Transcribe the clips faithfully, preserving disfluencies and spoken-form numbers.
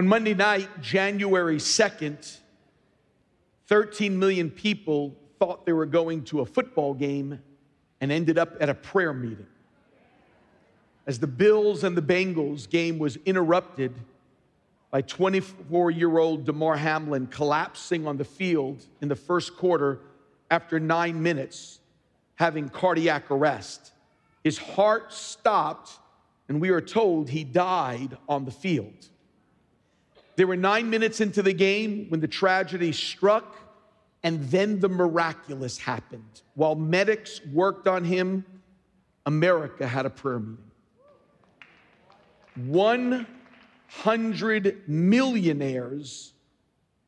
On Monday night, January second, thirteen million people thought they were going to a football game and ended up at a prayer meeting. As the Bills and the Bengals game was interrupted by twenty-four-year-old Damar Hamlin collapsing on the field in the first quarter after nine minutes, having cardiac arrest. His heart stopped, and we are told he died on the field. They were nine minutes into the game when the tragedy struck, and then the miraculous happened. While medics worked on him, America had a prayer meeting. one hundred millionaires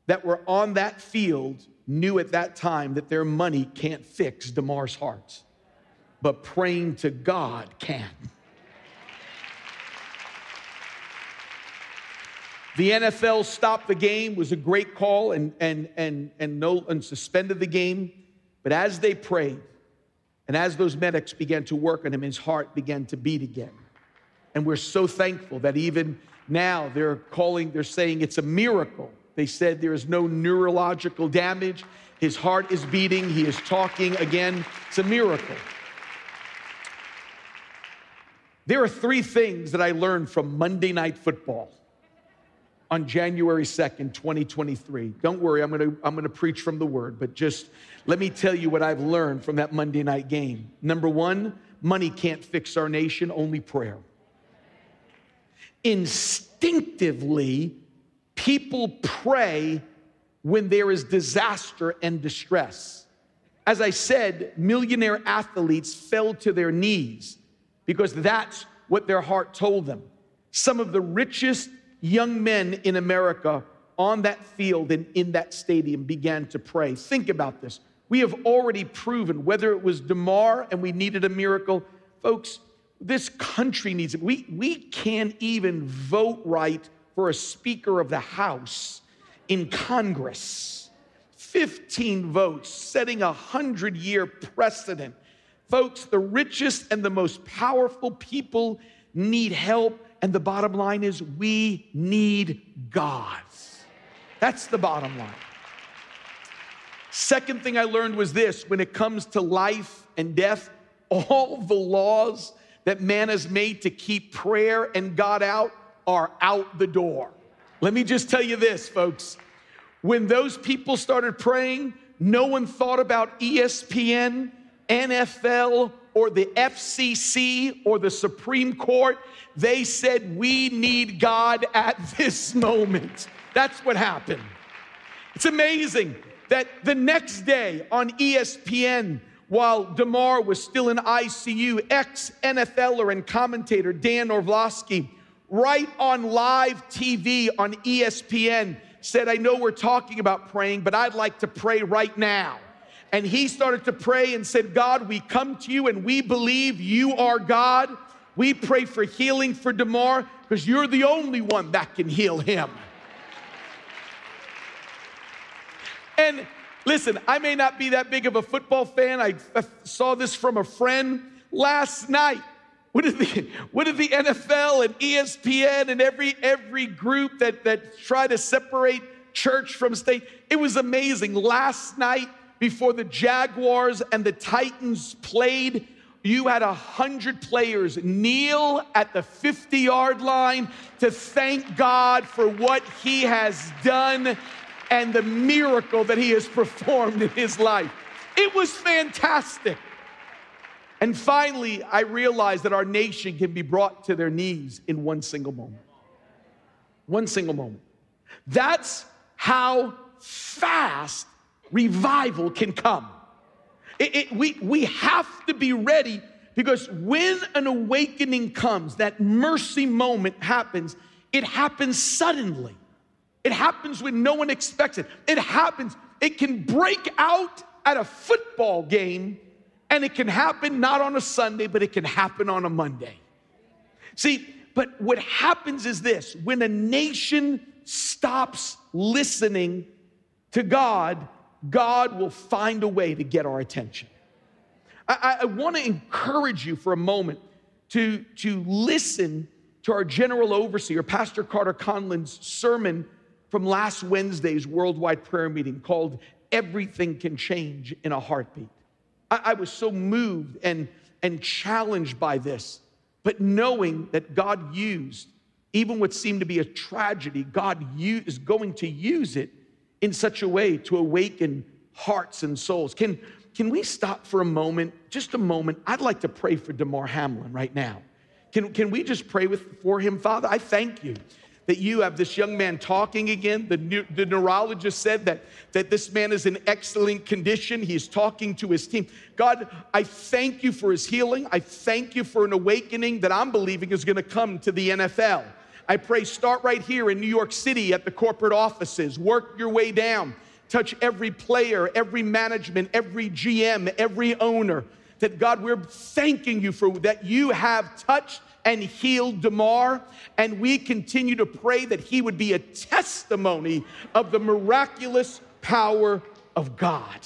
that were on that field knew at that time that their money can't fix Damar's heart, but praying to God can. The N F L stopped the game. It was a great call, and, and, and, and, no, and suspended the game. But as they prayed, and as those medics began to work on him, his heart began to beat again. And we're so thankful that even now they're calling, they're saying it's a miracle. They said there is no neurological damage. His heart is beating. He is talking again. It's a miracle. There are three things that I learned from Monday Night Football on January second, twenty twenty-three. Don't worry, I'm gonna, I'm gonna preach from the Word, but just let me tell you what I've learned from that Monday night game. Number one, money can't fix our nation, only prayer. Instinctively, people pray when there is disaster and distress. As I said, millionaire athletes fell to their knees because that's what their heart told them. Some of the richest young men in America on that field and in that stadium began to pray. Think about this. We have already proven, whether it was Damar and we needed a miracle, folks, this country needs it. We, we can't even vote right for a Speaker of the House in Congress. fifteen votes, setting a hundred-year precedent. Folks, the richest and the most powerful people need help, and the bottom line is we need God. That's the bottom line. Second thing I learned was this: when it comes to life and death, all the laws that man has made to keep prayer and God out are out the door. Let me just tell you this, folks. When those people started praying, no one thought about E S P N, N F L, or the F C C, or the Supreme Court. They said, we need God at this moment. That's what happened. It's amazing that the next day on E S P N, while Damar was still in I C U, ex-N F L er and commentator Dan Orlovsky, right on live T V on E S P N, said, I know we're talking about praying, but I'd like to pray right now. And he started to pray and said, God, we come to you and we believe you are God. We pray for healing for Damar because you're the only one that can heal him. And listen, I may not be that big of a football fan. I, I saw this from a friend last night. What did the, what did the N F L and E S P N and every, every group that, that try to separate church from state? It was amazing. Last night, before the Jaguars and the Titans played, you had a hundred players kneel at the fifty-yard line to thank God for what he has done and the miracle that he has performed in his life. It was fantastic. And finally, I realized that our nation can be brought to their knees in one single moment. One single moment. That's how fast revival can come. It, it, we, we have to be ready, because when an awakening comes, that mercy moment happens, it happens suddenly. It happens when no one expects it. It happens. It can break out at a football game, and it can happen not on a Sunday, but it can happen on a Monday. See, but what happens is this: when a nation stops listening to God, God will find a way to get our attention. I, I, I want to encourage you for a moment to, to listen to our general overseer, Pastor Carter Conlon's sermon from last Wednesday's worldwide prayer meeting called Everything Can Change in a Heartbeat. I, I was so moved and, and challenged by this, but knowing that God used even what seemed to be a tragedy, God use, is going to use it in such a way to awaken hearts and souls. Can, can we stop for a moment, just a moment? I'd like to pray for Damar Hamlin right now. Can, can we just pray with, for him? Father, I thank you that you have this young man talking again. The, new, the neurologist said that, that this man is in excellent condition. He's talking to his team. God, I thank you for his healing. I thank you for an awakening that I'm believing is going to come to the N F L. I pray start right here in New York City at the corporate offices. Work your way down. Touch every player, every management, every G M, every owner. That God, we're thanking you for that you have touched and healed Damar, and we continue to pray that he would be a testimony of the miraculous power of God.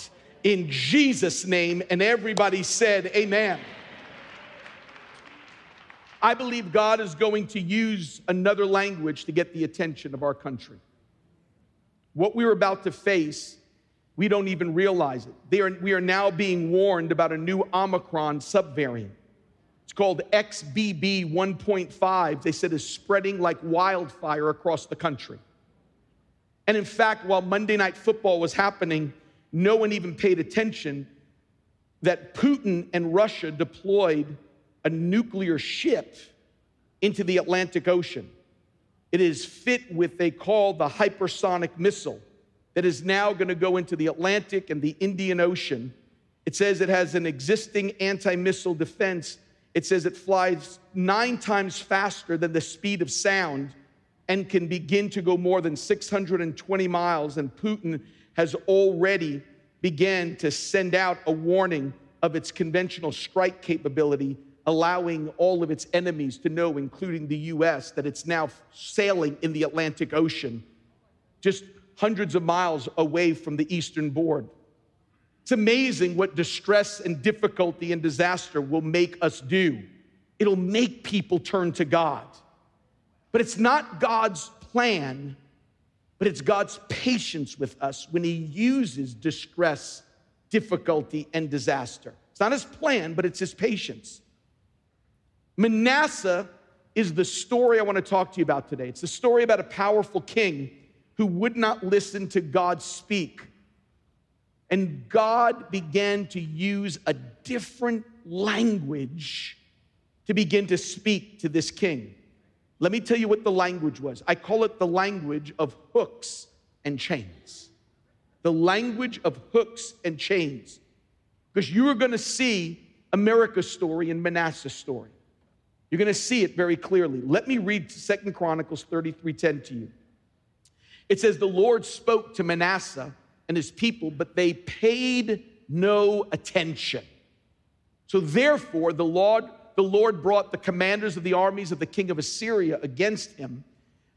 In Jesus' name, and everybody said amen. I believe God is going to use another language to get the attention of our country. What we're about to face, we don't even realize it. They are, we are now being warned about a new Omicron subvariant. It's called X B B one point five. They said is spreading like wildfire across the country. And in fact, while Monday Night Football was happening, no one even paid attention that Putin and Russia deployed a nuclear ship into the Atlantic Ocean. It is fit with, they call, the hypersonic missile that is now going to go into the Atlantic and the Indian Ocean. It says it has an existing anti-missile defense. It says it flies nine times faster than the speed of sound and can begin to go more than six hundred twenty miles. And Putin has already began to send out a warning of its conventional strike capability, allowing all of its enemies to know, including the U S, that it's now sailing in the Atlantic Ocean, just hundreds of miles away from the eastern board. It's amazing what distress and difficulty and disaster will make us do. It'll make people turn to God. But it's not God's plan, but it's God's patience with us when he uses distress, difficulty, and disaster. It's not his plan, but it's his patience. Manasseh is the story I want to talk to you about today. It's the story about a powerful king who would not listen to God speak. And God began to use a different language to begin to speak to this king. Let me tell you what the language was. I call it the language of hooks and chains. The language of hooks and chains. Because you are going to see America's story and Manasseh's story. You're going to see it very clearly. Let me read Second Chronicles thirty-three ten to you. It says, the Lord spoke to Manasseh and his people, but they paid no attention. So therefore, the Lord, the Lord brought the commanders of the armies of the king of Assyria against him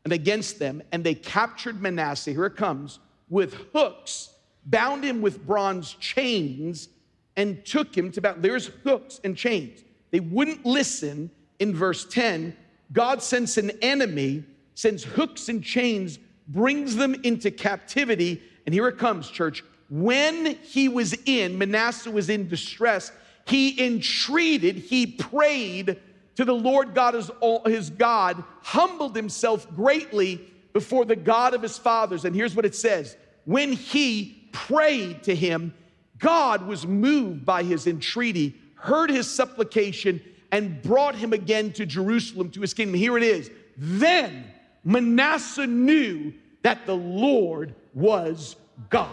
and against them, and they captured Manasseh, here it comes, with hooks, bound him with bronze chains, and took him to Babylon. There's hooks and chains. They wouldn't listen. In verse ten, God sends an enemy, sends hooks and chains, brings them into captivity. And here it comes, church. When he was in, Manasseh was in distress, he entreated, he prayed to the Lord God, his, his God, humbled himself greatly before the God of his fathers. And here's what it says. When he prayed to him, God was moved by his entreaty, heard his supplication, and brought him again to Jerusalem, to his kingdom. Here it is. Then Manasseh knew that the Lord was God.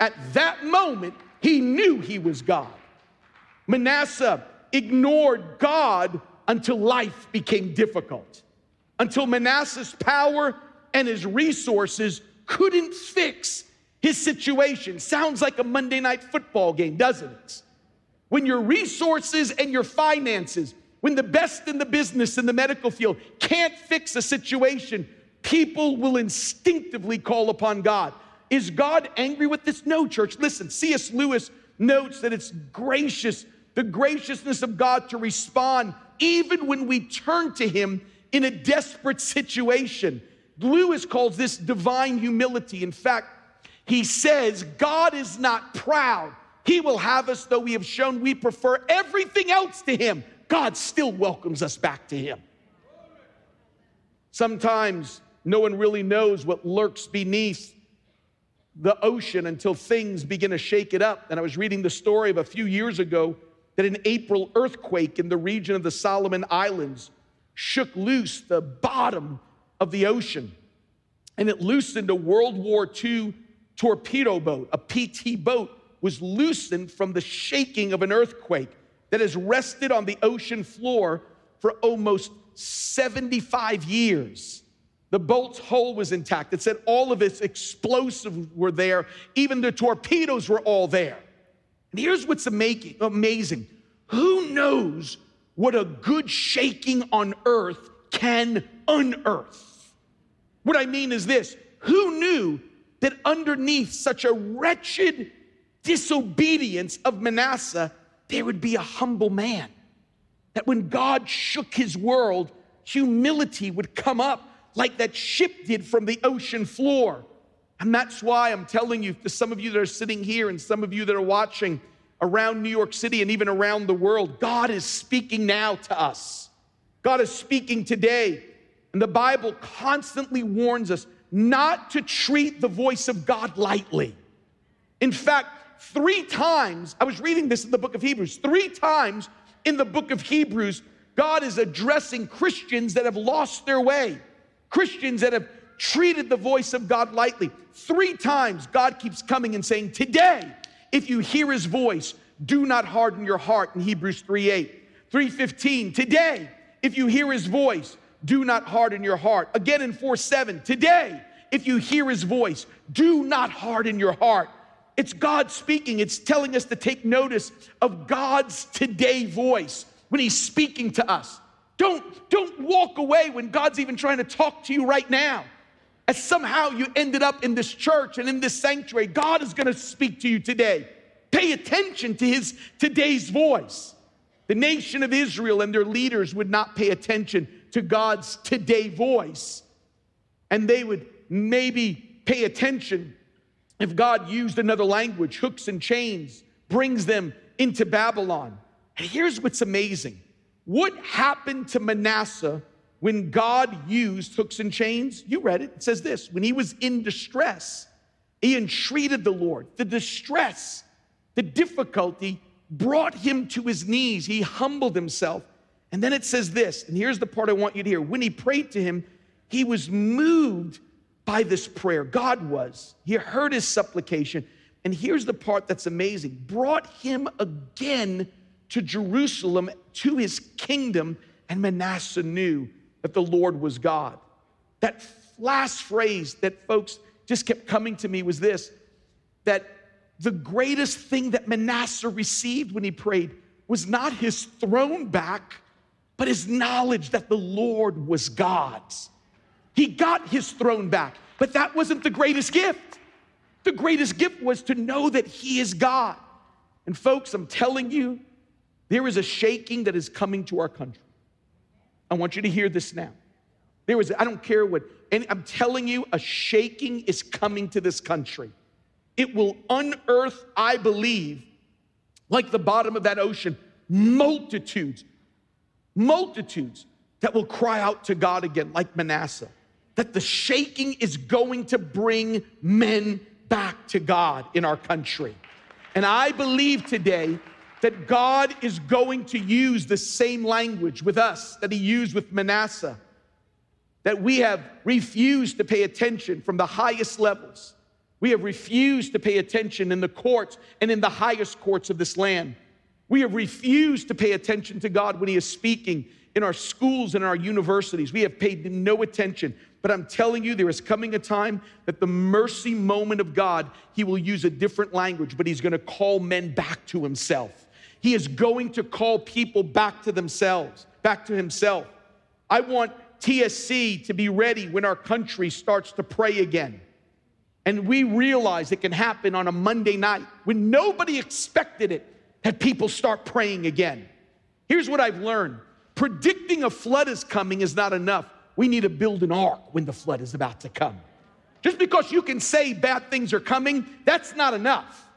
At that moment, he knew he was God. Manasseh ignored God until life became difficult, until Manasseh's power and his resources couldn't fix his situation. Sounds like a Monday Night Football game, doesn't it? When your resources and your finances, when the best in the business in the medical field can't fix a situation, people will instinctively call upon God. Is God angry with this? No, church. Listen, C S Lewis notes that it's gracious, the graciousness of God to respond even when we turn to him in a desperate situation. Lewis calls this divine humility. In fact, he says, God is not proud. He will have us, though we have shown we prefer everything else to him. God still welcomes us back to him. Sometimes no one really knows what lurks beneath the ocean until things begin to shake it up. And I was reading the story of a few years ago that an April earthquake in the region of the Solomon Islands shook loose the bottom of the ocean. And it loosened a World War Two torpedo boat. A P T boat was loosened from the shaking of an earthquake that has rested on the ocean floor for almost seventy-five years. The boat's hull was intact. It said all of its explosives were there. Even the torpedoes were all there. And here's what's amazing. Who knows what a good shaking on earth can unearth? What I mean is this. Who knew that underneath such a wretched disobedience of Manasseh, there would be a humble man? That when God shook his world, humility would come up like that ship did from the ocean floor. And that's why I'm telling you, to some of you that are sitting here and some of you that are watching around New York City and even around the world, God is speaking now to us. God is speaking today. And the Bible constantly warns us not to treat the voice of God lightly. In fact, three times, I was reading this in the book of Hebrews, three times in the book of Hebrews, God is addressing Christians that have lost their way. Christians that have treated the voice of God lightly. Three times God keeps coming and saying, today, if you hear his voice, do not harden your heart in Hebrews three eight. three fifteen, today, if you hear his voice, do not harden your heart. Again in four seven, today, if you hear his voice, do not harden your heart. It's God speaking. It's telling us to take notice of God's today voice when he's speaking to us. Don't, don't walk away when God's even trying to talk to you right now. As somehow you ended up in this church and in this sanctuary, God is going to speak to you today. Pay attention to his today's voice. The nation of Israel and their leaders would not pay attention to God's today voice. And they would maybe pay attention if God used another language. Hooks and chains brings them into Babylon. And here's what's amazing. What happened to Manasseh when God used hooks and chains? You read it. It says this. When he was in distress, he entreated the Lord. The distress, the difficulty brought him to his knees. He humbled himself. And then it says this. And here's the part I want you to hear. When he prayed to him, he was moved by this prayer. God was. He heard his supplication. And here's the part that's amazing. Brought him again to Jerusalem, to his kingdom, and Manasseh knew that the Lord was God. That last phrase that folks just kept coming to me was this, that the greatest thing that Manasseh received when he prayed was not his throne back, but his knowledge that the Lord was God's. He got his throne back, but that wasn't the greatest gift. The greatest gift was to know that he is God. And folks, I'm telling you, there is a shaking that is coming to our country. I want you to hear this now. There is, I don't care what, and I'm telling you, a shaking is coming to this country. It will unearth, I believe, like the bottom of that ocean, multitudes, multitudes that will cry out to God again, like Manasseh, that the shaking is going to bring men back to God in our country. And I believe today that God is going to use the same language with us that he used with Manasseh, that we have refused to pay attention from the highest levels. We have refused to pay attention in the courts and in the highest courts of this land. We have refused to pay attention to God when he is speaking in our schools and our universities. We have paid no attention. But I'm telling you, there is coming a time that the mercy moment of God, he will use a different language, but he's going to call men back to himself. He is going to call people back to themselves, back to himself. I want T S C to be ready when our country starts to pray again. And we realize it can happen on a Monday night when nobody expected it, that people start praying again. Here's what I've learned. predicting a flood is coming is not enough. We need to build an ark when the flood is about to come. Just because you can say bad things are coming, that's not enough.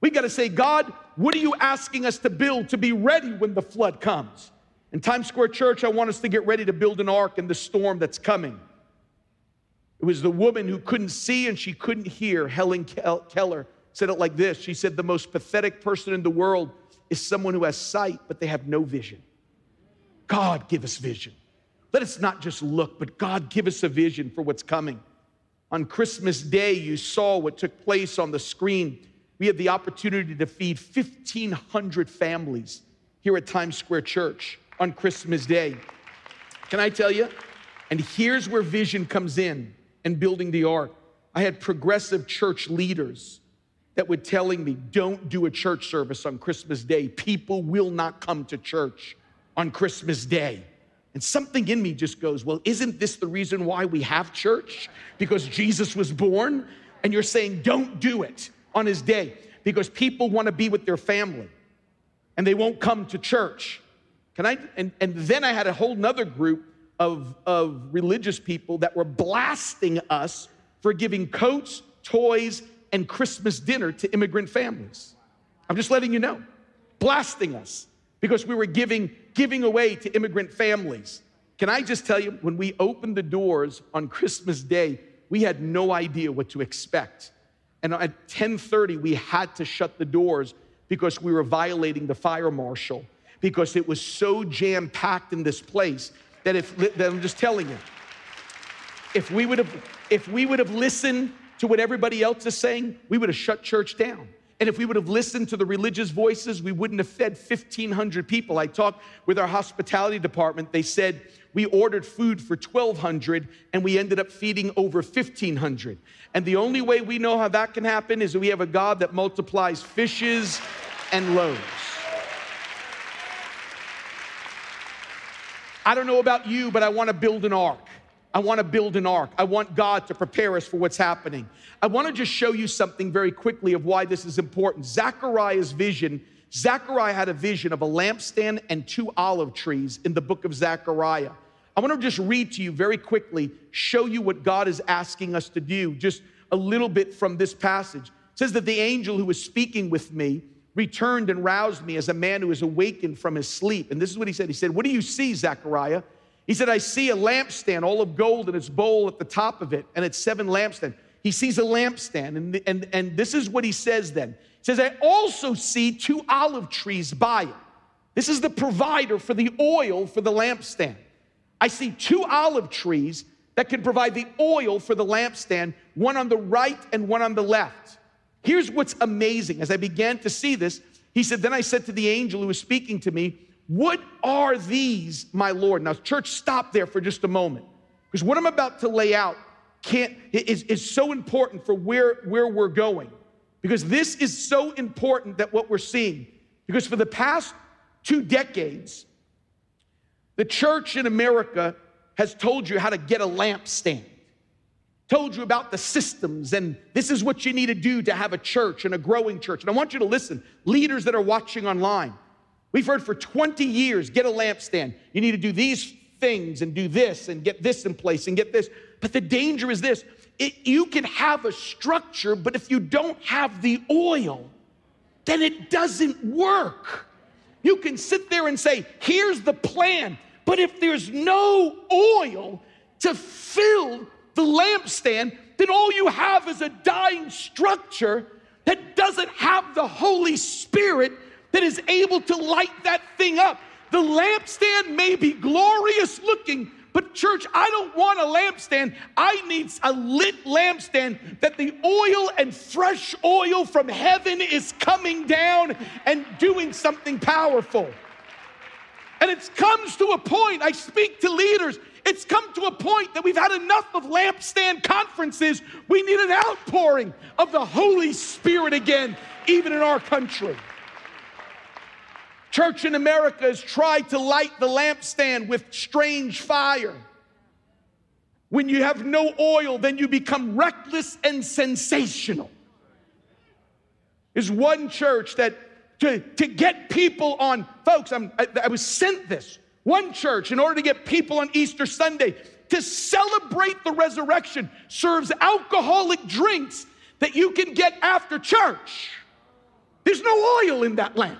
We got to say, God, what are you asking us to build to be ready when the flood comes? In Times Square Church, I want us to get ready to build an ark in the storm that's coming. It was the woman who couldn't see and she couldn't hear. Helen Keller said it like this. She said, the most pathetic person in the world is someone who has sight, but they have no vision. God, give us vision. Let us not just look, but God, give us a vision for what's coming. On Christmas Day, you saw what took place on the screen. We had the opportunity to feed fifteen hundred families here at Times Square Church on Christmas Day. Can I tell you? And here's where vision comes in and building the ark. I had progressive church leaders that were telling me, don't do a church service on Christmas Day. People will not come to church on Christmas Day. And something in me just goes, well, isn't this the reason why we have church? Because Jesus was born? And you're saying, don't do it on his day because people want to be with their family and they won't come to church. Can I? And, and then I had a whole nother group Of, of religious people that were blasting us for giving coats, toys, and Christmas dinner to immigrant families. I'm just letting you know, blasting us because we were giving, giving away to immigrant families. Can I just tell you, when we opened the doors on Christmas Day, we had no idea what to expect. And at ten thirty, we had to shut the doors because we were violating the fire marshal because it was so jam-packed in this place that if, that I'm just telling you, if we would have, if we would have listened to what everybody else is saying, we would have shut church down. And if we would have listened to the religious voices, we wouldn't have fed fifteen hundred people. I talked with our hospitality department. They said, we ordered food for twelve hundred and we ended up feeding over fifteen hundred. And the only way we know how that can happen is that we have a God that multiplies fishes and loaves. I don't know about you, but I want to build an ark. I want to build an ark. I want God to prepare us for what's happening. I want to just show you something very quickly of why this is important. Zechariah's vision, Zechariah had a vision of a lampstand and two olive trees in the book of Zechariah. I want to just read to you very quickly, show you what God is asking us to do, just a little bit from this passage. It says that the angel who was speaking with me returned and roused me as a man who is awakened from his sleep. And this is what he said. He said, what do you see, Zechariah? He said, I see a lampstand, all of gold, and its bowl at the top of it, and it's seven lampstands. He sees a lampstand, and, and, and this is what he says then. He says, I also see two olive trees by it. This is the provider for the oil for the lampstand. I see two olive trees that can provide the oil for the lampstand, one on the right and one on the left. Here's what's amazing. As I began to see this, he said, then I said to the angel who was speaking to me, what are these, my Lord? Now, church, stop there for just a moment. Because what I'm about to lay out can't, is, is so important for where, where we're going. Because this is so important that what we're seeing. Because for the past two decades, the church in America has told you how to get a lampstand. Told you about the systems, and this is what you need to do to have a church and a growing church. And I want you to listen, leaders that are watching online. We've heard for twenty years, get a lampstand. You need to do these things and do this and get this in place and get this. But the danger is this. It, you can have a structure, but if you don't have the oil, then it doesn't work. You can sit there and say, here's the plan. But if there's no oil to fill the lampstand, then all you have is a dying structure that doesn't have the Holy Spirit that is able to light that thing up. The lampstand may be glorious looking, but church, I don't want a lampstand. I need a lit lampstand that the oil and fresh oil from heaven is coming down and doing something powerful. And it comes to a point, I speak to leaders, it's come to a point that we've had enough of lampstand conferences. We need an outpouring of the Holy Spirit again, even in our country. Church in America has tried to light the lampstand with strange fire. When you have no oil, then you become reckless and sensational. There's one church that to, to get people on, folks, I'm, I, I was sent this. one church, in order to get people on Easter Sunday to celebrate the resurrection, serves alcoholic drinks that you can get after church. There's no oil in that lamp.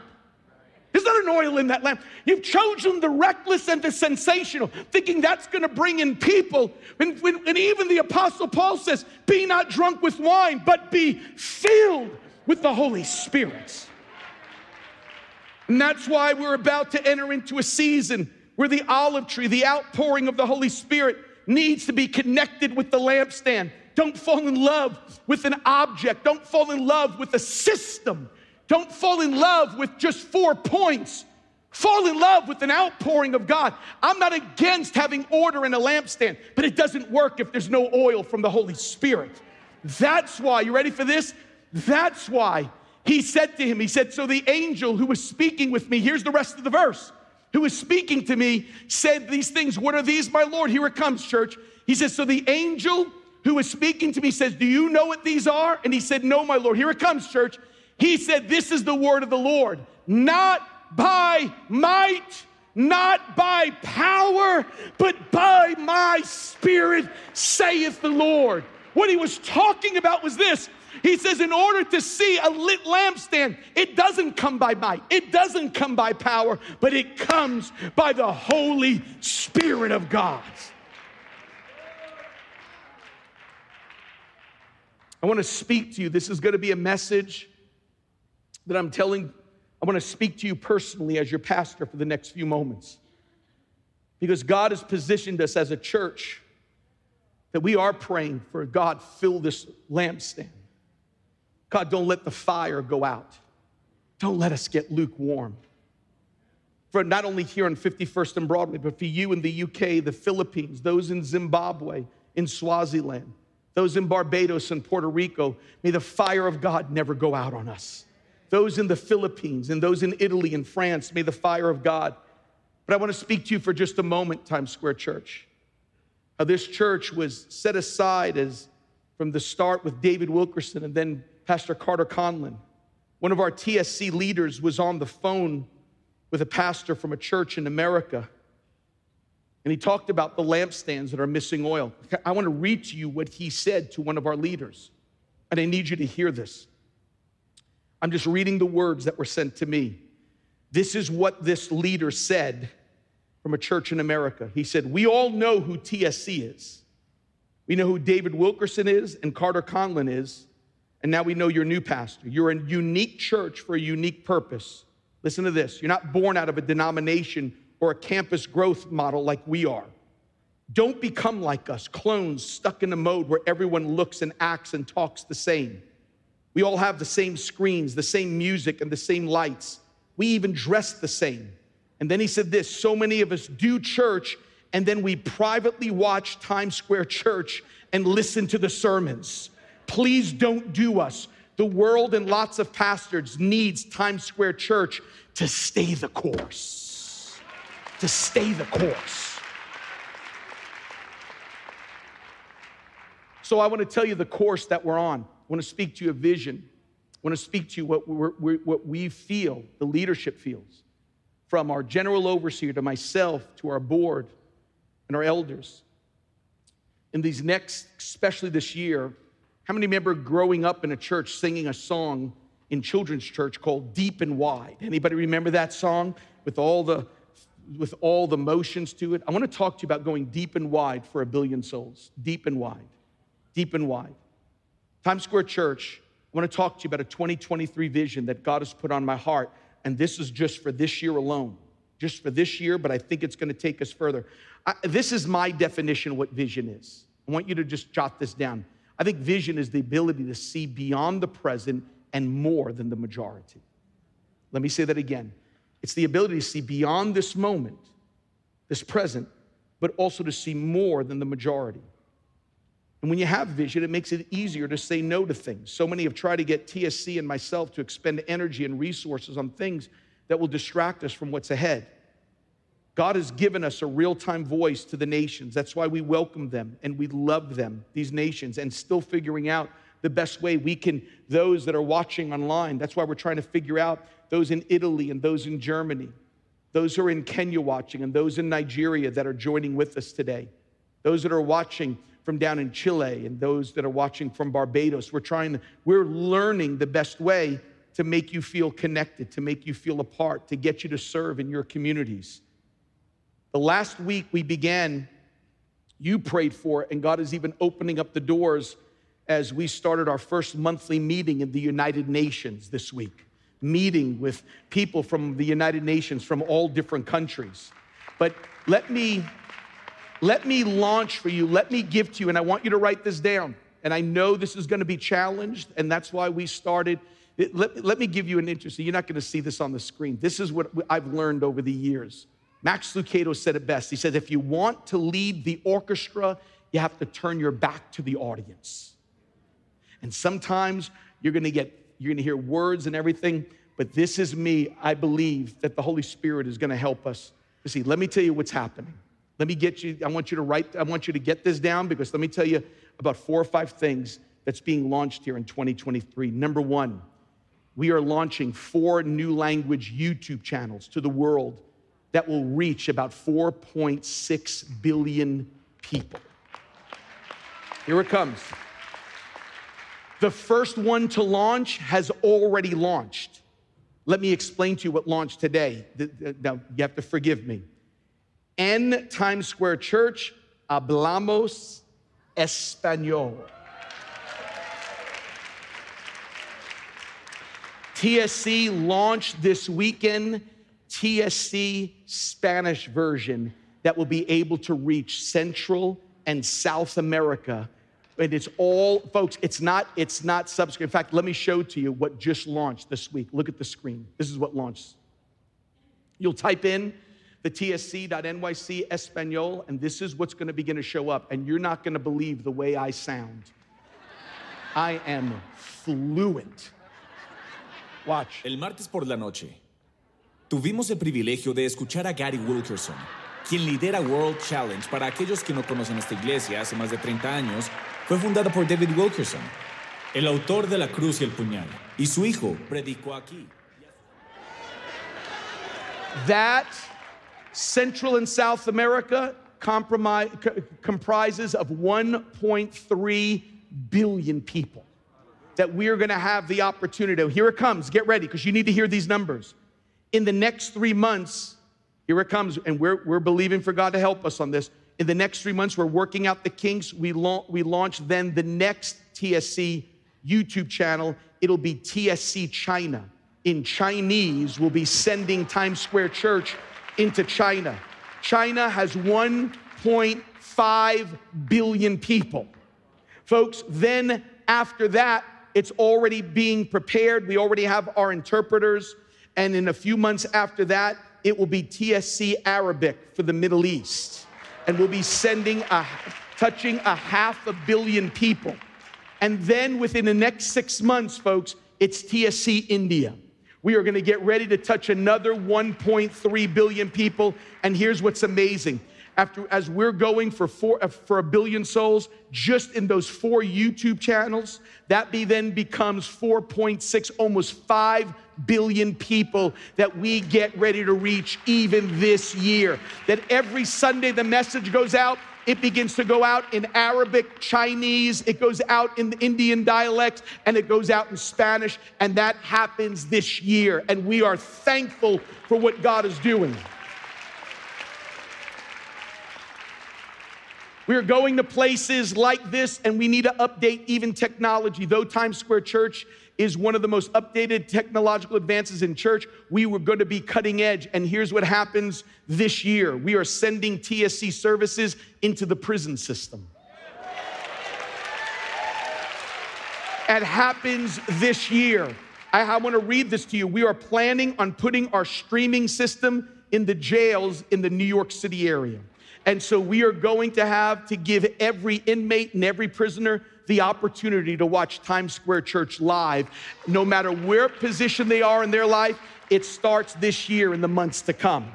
There's not an oil in that lamp. You've chosen the reckless and the sensational, thinking that's going to bring in people. And, when, and even the Apostle Paul says, be not drunk with wine, but be filled with the Holy Spirit. And that's why we're about to enter into a season where the olive tree, the outpouring of the Holy Spirit, needs to be connected with the lampstand. Don't fall in love with an object. Don't fall in love with a system. Don't fall in love with just four points. Fall in love with an outpouring of God. I'm not against having order in a lampstand, but it doesn't work if there's no oil from the Holy Spirit. That's why, you ready for this? That's why he said to him, he said, so the angel who was speaking with me, here's the rest of the verse, who was speaking to me said these things. What are these, my Lord? Here it comes, church. He says, so the angel who was speaking to me says, do you know what these are? And he said, no, my Lord. Here it comes, church. He said, this is the word of the Lord, not by might, not by power, but by my Spirit, saith the Lord. What he was talking about was this. He says, in order to see a lit lampstand, it doesn't come by might, it doesn't come by power, but it comes by the Holy Spirit of God. I want to speak to you. This is going to be a message that I'm telling, I want to speak to you personally as your pastor for the next few moments. Because God has positioned us as a church that we are praying for God, fill this lampstand. God, don't let the fire go out. Don't let us get lukewarm. For not only here on fifty-first and Broadway, but for you in the U K, the Philippines, those in Zimbabwe, in Swaziland, those in Barbados and Puerto Rico, may the fire of God never go out on us. Those in the Philippines and those in Italy and France, may the fire of God. But I want to speak to you for just a moment, Times Square Church. How this church was set aside as from the start with David Wilkerson and then Pastor Carter Conlon. One of our T S C leaders was on the phone with a pastor from a church in America. And he talked about the lampstands that are missing oil. I want to read to you what he said to one of our leaders. And I need you to hear this. I'm just reading the words that were sent to me. This is what this leader said from a church in America. He said, we all know who T S C is. We know who David Wilkerson is and Carter Conlon is, and now we know your new pastor. You're a unique church for a unique purpose. Listen to this. You're not born out of a denomination or a campus growth model like we are. Don't become like us, clones stuck in a mode where everyone looks and acts and talks the same. We all have the same screens, the same music, and the same lights. We even dress the same. And then he said this, so many of us do church, and then we privately watch Times Square Church and listen to the sermons. Please don't do us. The world and lots of pastors needs Times Square Church to stay the course. To stay the course. So I want to tell you the course that we're on. I want to speak to you a vision. I want to speak to you what, we're, what we feel, the leadership feels, from our general overseer to myself, to our board and our elders. In these next, especially this year, how many remember growing up in a church singing a song in children's church called Deep and Wide? Anybody remember that song with all the with all the motions to it? I want to talk to you about going deep and wide for a billion souls. Deep and wide. Deep and wide. Times Square Church, I want to talk to you about a twenty twenty-three vision that God has put on my heart. And this is just for this year alone. Just for this year, but I think it's going to take us further. I, this is my definition of what vision is. I want you to just jot this down. I think vision is the ability to see beyond the present and more than the majority. Let me say that again. It's the ability to see beyond this moment, this present, but also to see more than the majority. And when you have vision, it makes it easier to say no to things. So many have tried to get T S C and myself to expend energy and resources on things that will distract us from what's ahead. God has given us a real-time voice to the nations. That's why we welcome them and we love them, these nations, and still figuring out the best way we can, those that are watching online. That's why we're trying to figure out those in Italy and those in Germany. those who are in Kenya watching, and those in Nigeria that are joining with us today, those that are watching from down in Chile, and those that are watching from Barbados. We're trying, we're learning the best way to make you feel connected, to make you feel a part, to get you to serve in your communities. The last week we began, you prayed for it, and God is even opening up the doors as we started our first monthly meeting in the United Nations this week, meeting with people from the United Nations from all different countries. But let me, let me launch for you, let me give to you, and I want you to write this down. And I know this is gonna be challenged, and that's why we started. Let, let me give you an interesting, you're not gonna see this on the screen. This is what I've learned over the years. Max Lucado said it best. He said, if you want to lead the orchestra, you have to turn your back to the audience. And sometimes you're gonna get, you're gonna hear words and everything, but this is me. I believe that the Holy Spirit is gonna help us. You see, let me tell you what's happening. Let me get you, I want you to write, I want you to get this down, because let me tell you about four or five things that's being launched here in twenty twenty-three. Number one, we are launching four new language YouTube channels to the world that will reach about four point six billion people. Here it comes. The first one to launch has already launched. Let me explain to you what launched today. Now, you have to forgive me. En Times Square Church, hablamos español. T S C launched this weekend, T S C Spanish version that will be able to reach Central and South America. And it's all, folks, it's not, it's not subscript. In fact, let me show to you what just launched this week. Look at the screen. This is what launched. You'll type in the T S C dot N Y C Espanol, and this is what's gonna begin to show up. And you're not gonna believe the way I sound. I am fluent. Watch. El martes por la noche, tuvimos el privilegio de escuchar a Gary Wilkerson, quien lidera World Challenge. Para aquellos que no conocen esta iglesia, hace más de treinta años, fue fundada por David Wilkerson, el autor de La Cruz y el Puñal, y su hijo predicó aquí. That Central and South America comprises of one point three billion people that we are going to have the opportunity. Here it comes. Get ready, because you need to hear these numbers. In the next three months, here it comes, and we're, we're believing for God to help us on this. In the next three months, we're working out the kinks. We, la- we launch then the next T S C YouTube channel. It'll be T S C China. In Chinese, we'll be sending Times Square Church into China. China has one point five billion people. Folks, then after that, it's already being prepared. We already have our interpreters. And in a few months after that, it will be T S C Arabic for the Middle East. And we'll be sending, a, touching a half a billion people. And then within the next six months, folks, it's T S C India. We are gonna get ready to touch another one point three billion people. And here's what's amazing. After, as we're going for four, for a billion souls, just in those four YouTube channels, that be then becomes four point six, almost five billion people that we get ready to reach even this year. That every Sunday the message goes out, it begins to go out in Arabic, Chinese, it goes out in the Indian dialects, and it goes out in Spanish, and that happens this year. And we are thankful for what God is doing. We are going to places like this, and we need to update even technology. Though Times Square Church is one of the most updated technological advances in church, we were going to be cutting edge. And here's what happens this year. We are sending T S C services into the prison system. It happens this year. I, I want to read this to you. We are planning on putting our streaming system in the jails in the New York City area. And so we are going to have to give every inmate and every prisoner the opportunity to watch Times Square Church live. No matter where position they are in their life, it starts this year in the months to come.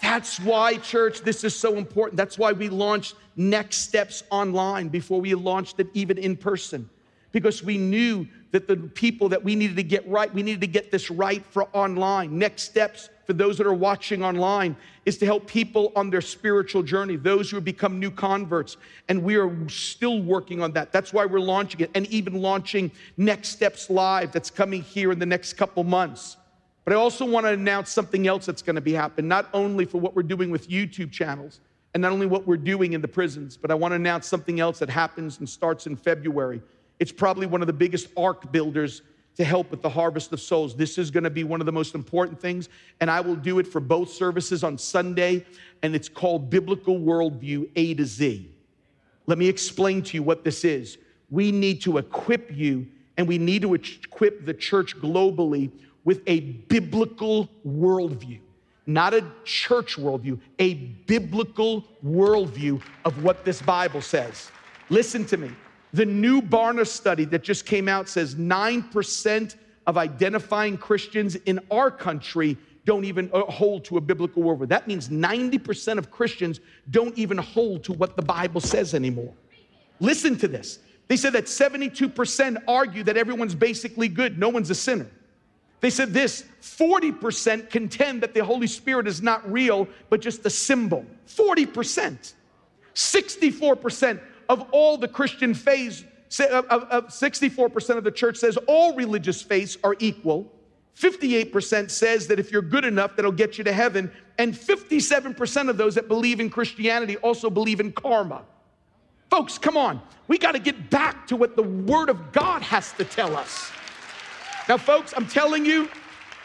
That's why, church, this is so important. That's why we launched Next Steps Online before we launched it even in person. because we knew that the people that we needed to get right, we needed to get this right for online. Next steps for those that are watching online is to help people on their spiritual journey, those who have become new converts. And we are still working on that. That's why we're launching it, and even launching Next Steps Live that's coming here in the next couple months. But I also want to announce something else that's going to be happening, not only for what we're doing with YouTube channels and not only what we're doing in the prisons, but I want to announce something else that happens and starts in February. It's probably one of the biggest ark builders to help with the harvest of souls. This is going to be one of the most important things, and I will do it for both services on Sunday, and it's called Biblical Worldview A to Z. Let me explain to you what this is. We need to equip you, and we need to equip the church globally with a biblical worldview, not a church worldview, a biblical worldview of what this Bible says. Listen to me. The new Barna study that just came out says nine percent of identifying Christians in our country don't even hold to a biblical worldview. That means ninety percent of Christians don't even hold to what the Bible says anymore. Listen to this. They said that seventy-two percent argue that everyone's basically good, no one's a sinner. They said this, forty percent contend that the Holy Spirit is not real, but just a symbol. forty percent. sixty-four percent. Of all the Christian faiths, sixty-four percent of the church says all religious faiths are equal. fifty-eight percent says that if you're good enough, that'll get you to heaven. And fifty-seven percent of those that believe in Christianity also believe in karma. Folks, come on. We got to get back to what the Word of God has to tell us. Now, folks, I'm telling you,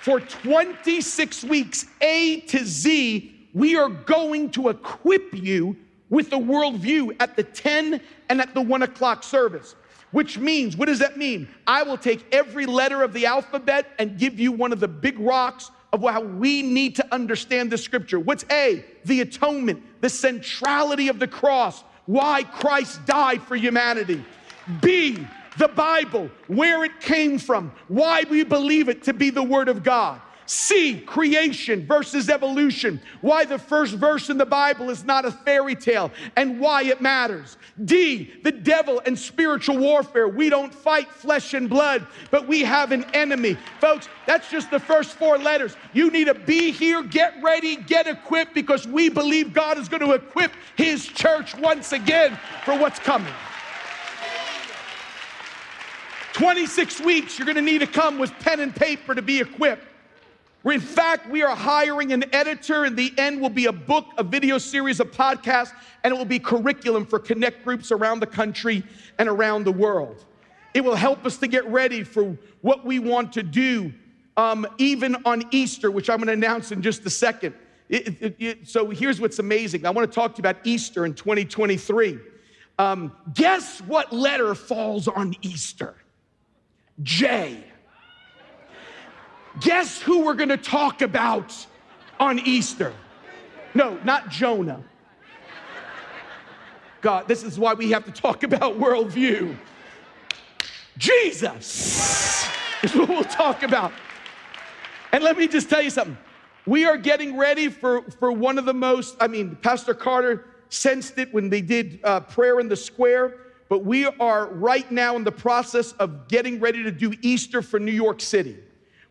for twenty-six weeks, A to Z, we are going to equip you with the worldview at the ten and at the one o'clock service, which means, what does that mean? I will take every letter of the alphabet and give you one of the big rocks of how we need to understand the scripture. What's A? The atonement, the centrality of the cross, why Christ died for humanity. B, the Bible, where it came from, why we believe it to be the Word of God. C, creation versus evolution, why the first verse in the Bible is not a fairy tale and why it matters. D, the devil and spiritual warfare. We don't fight flesh and blood, but we have an enemy. Folks, that's just the first four letters. You need to be here, get ready, get equipped, because we believe God is going to equip His church once again for what's coming. twenty-six weeks, you're going to need to come with pen and paper to be equipped. In fact, we are hiring an editor. In the end will be a book, a video series, a podcast, and it will be curriculum for connect groups around the country and around the world. It will help us to get ready for what we want to do, um, even on Easter, which I'm going to announce in just a second. It, it, it, so here's what's amazing. I want to talk to you about Easter in twenty twenty-three. Um, guess what letter falls on Easter? J. Guess who we're going to talk about on Easter? No, not Jonah. God, this is why we have to talk about worldview. Jesus is what we'll talk about. And let me just tell you something. We are getting ready for, for one of the most, I mean, Pastor Carter sensed it when they did uh, prayer in the square, but we are right now in the process of getting ready to do Easter for New York City,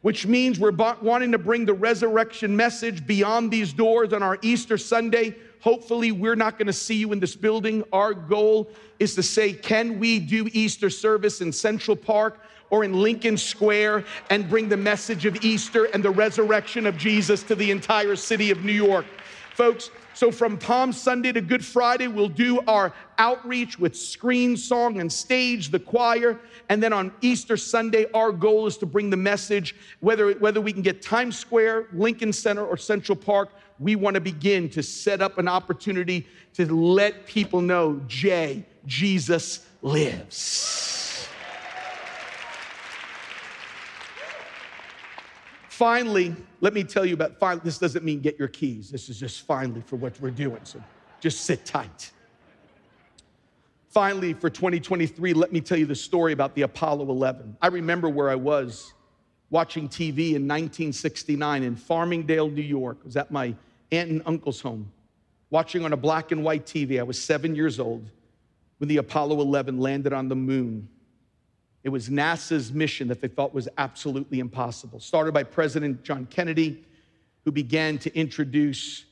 which means we're wanting to bring the resurrection message beyond these doors on our Easter Sunday. Hopefully, we're not going to see you in this building. Our goal is to say, can we do Easter service in Central Park or in Lincoln Square and bring the message of Easter and the resurrection of Jesus to the entire city of New York? Folks, so from Palm Sunday to Good Friday, we'll do our outreach with screen, song, and stage, the choir. And then on Easter Sunday, our goal is to bring the message, whether, whether we can get Times Square, Lincoln Center, or Central Park. We want to begin to set up an opportunity to let people know, J, Jesus lives. Finally, let me tell you about, finally, this doesn't mean get your keys. This is just finally for what we're doing, so just sit tight. Finally, for twenty twenty-three, let me tell you the story about the Apollo eleven. I remember where I was watching T V in nineteen sixty-nine in Farmingdale, New York. I was at my aunt and uncle's home, watching on a black and white T V. I was seven years old when the Apollo eleven landed on the moon. It was NASA's mission that they thought was absolutely impossible, started by President John Kennedy, who began to introduce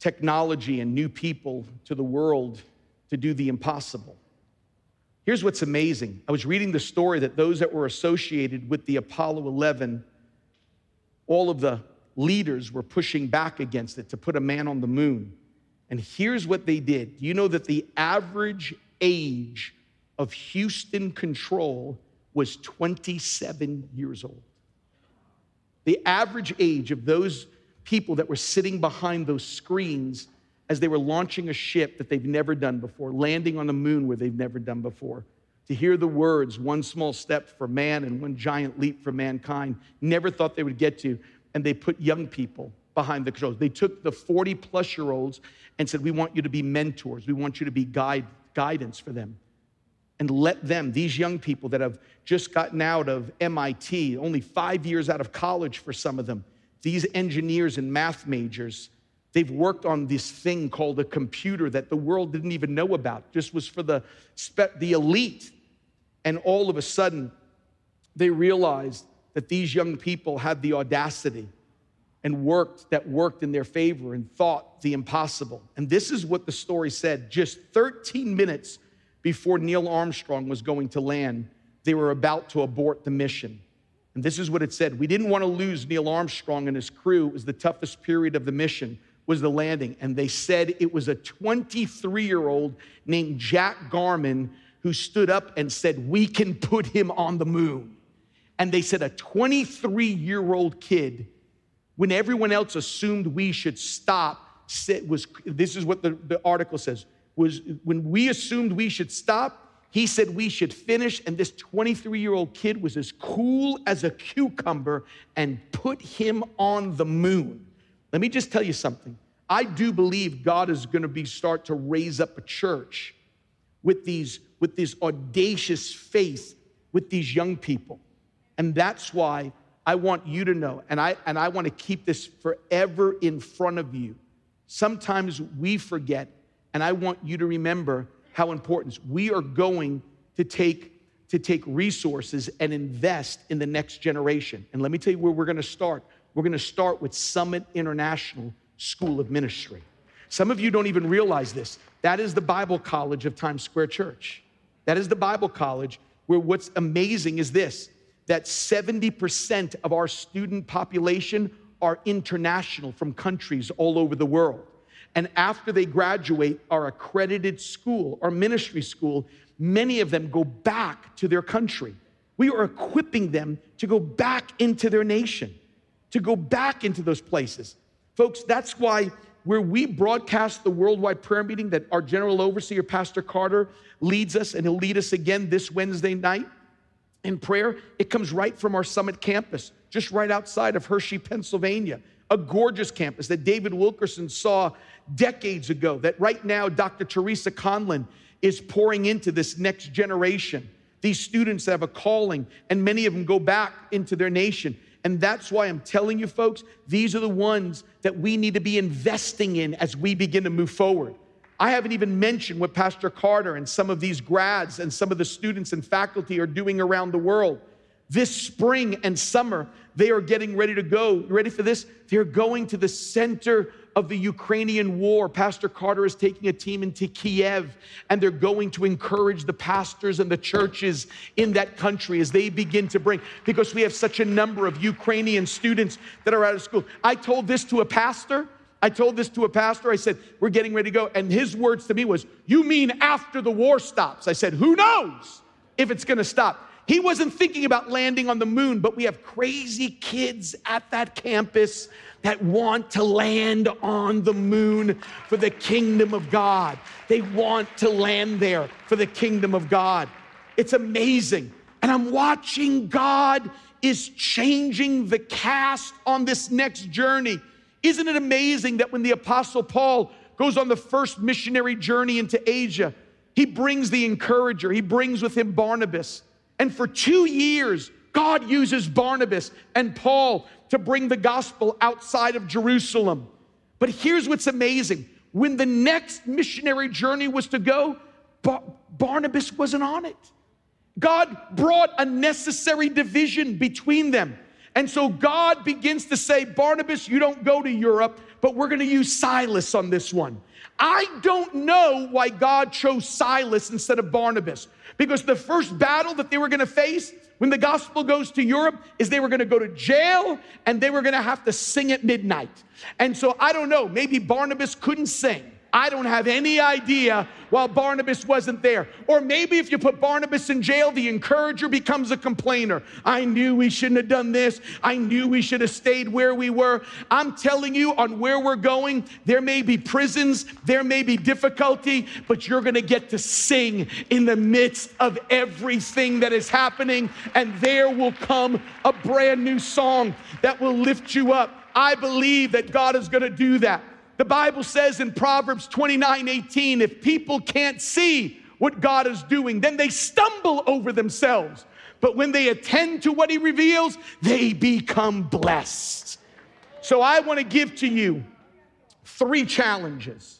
technology and new people to the world to do the impossible. Here's what's amazing. I was reading the story that those that were associated with the Apollo eleven, all of the leaders were pushing back against it to put a man on the moon. And here's what they did. You know that the average age of Houston Control was twenty-seven years old. The average age of those people that were sitting behind those screens as they were launching a ship that they've never done before, landing on the moon where they've never done before, to hear the words, one small step for man and one giant leap for mankind, never thought they would get to, and they put young people behind the controls. They took the forty plus year olds and said, we want you to be mentors. We want you to be guide, guidance for them. And let them, these young people that have just gotten out of M I T, only five years out of college for some of them, these engineers and math majors, they've worked on this thing called a computer that the world didn't even know about. This was for the, the elite. And all of a sudden, they realized that these young people had the audacity and worked that worked in their favor and thought the impossible. And this is what the story said. Just thirteen minutes before Neil Armstrong was going to land, they were about to abort the mission. And this is what it said. We didn't want to lose Neil Armstrong and his crew. It was the toughest period of the mission, was the landing. And they said it was a twenty-three-year-old named Jack Garman who stood up and said, we can put him on the moon. And they said a twenty-three-year-old kid, when everyone else assumed we should stop, said was this is what the, the article says, was when we assumed we should stop, he said we should finish, and this twenty-three-year-old kid was as cool as a cucumber and put him on the moon. Let me just tell you something. I do believe God is going to be start to raise up a church with these with this audacious faith with these young people. And that's why I want you to know, and I and I want to keep this forever in front of you. Sometimes we forget, and I want you to remember how important. We are going to take, to take resources and invest in the next generation. And let me tell you where we're going to start. We're going to start with Summit International School of Ministry. Some of you don't even realize this. That is the Bible college of Times Square Church. That is the Bible college where what's amazing is this, that seventy percent of our student population are international from countries all over the world. And after they graduate our accredited school, our ministry school, many of them go back to their country. We are equipping them to go back into their nation, to go back into those places. Folks, that's why where we broadcast the worldwide prayer meeting that our general overseer, Pastor Carter, leads us, and he'll lead us again this Wednesday night in prayer, it comes right from our Summit campus, just right outside of Hershey, Pennsylvania. A gorgeous campus that David Wilkerson saw decades ago, that right now Doctor Teresa Conlon is pouring into this next generation. These students have a calling, and many of them go back into their nation. And that's why I'm telling you, folks, these are the ones that we need to be investing in as we begin to move forward. I haven't even mentioned what Pastor Carter and some of these grads and some of the students and faculty are doing around the world. This spring and summer, they are getting ready to go. Ready for this? They're going to the center of the Ukrainian war. Pastor Carter is taking a team into Kiev, and they're going to encourage the pastors and the churches in that country as they begin to bring, because we have such a number of Ukrainian students that are out of school. I told this to a pastor. I told this to a pastor. I said, we're getting ready to go. And his words to me was, you mean after the war stops? I said, who knows if it's going to stop? He wasn't thinking about landing on the moon, but we have crazy kids at that campus that want to land on the moon for the kingdom of God. They want to land there for the kingdom of God. It's amazing. And I'm watching God is changing the cast on this next journey. Isn't it amazing that when the Apostle Paul goes on the first missionary journey into Asia, he brings the encourager, he brings with him Barnabas. And for two years, God uses Barnabas and Paul to bring the gospel outside of Jerusalem. But here's what's amazing. When the next missionary journey was to go, Bar- Barnabas wasn't on it. God brought a necessary division between them. And so God begins to say, Barnabas, you don't go to Europe, but we're going to use Silas on this one. I don't know why God chose Silas instead of Barnabas, because the first battle that they were going to face when the gospel goes to Europe is they were going to go to jail and they were going to have to sing at midnight. And so I don't know, maybe Barnabas couldn't sing. I don't have any idea why Barnabas wasn't there. Or maybe if you put Barnabas in jail, the encourager becomes a complainer. I knew we shouldn't have done this. I knew we should have stayed where we were. I'm telling you, on where we're going, there may be prisons, there may be difficulty, but you're going to get to sing in the midst of everything that is happening, and there will come a brand new song that will lift you up. I believe that God is going to do that. The Bible says in Proverbs twenty-nine eighteen, if people can't see what God is doing, then they stumble over themselves. But when they attend to what he reveals, they become blessed. So I want to give to you three challenges.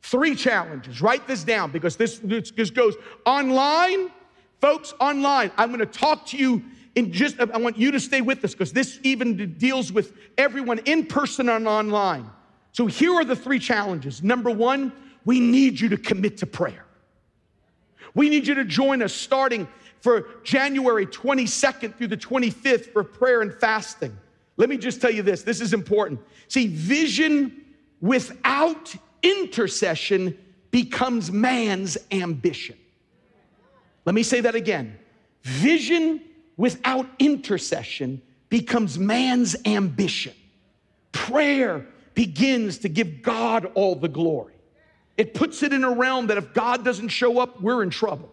Three challenges. Write this down, because this, this goes online. Folks, online. I'm going to talk to you in just, I want you to stay with us, because this even deals with everyone in person and online. So here are the three challenges. Number one, we need you to commit to prayer. We need you to join us starting for January twenty-second through the twenty-fifth for prayer and fasting. Let me just tell you this. This is important. See, vision without intercession becomes man's ambition. Let me say that again. Vision without intercession becomes man's ambition. Prayer begins to give God all the glory. It puts it in a realm that if God doesn't show up, we're in trouble.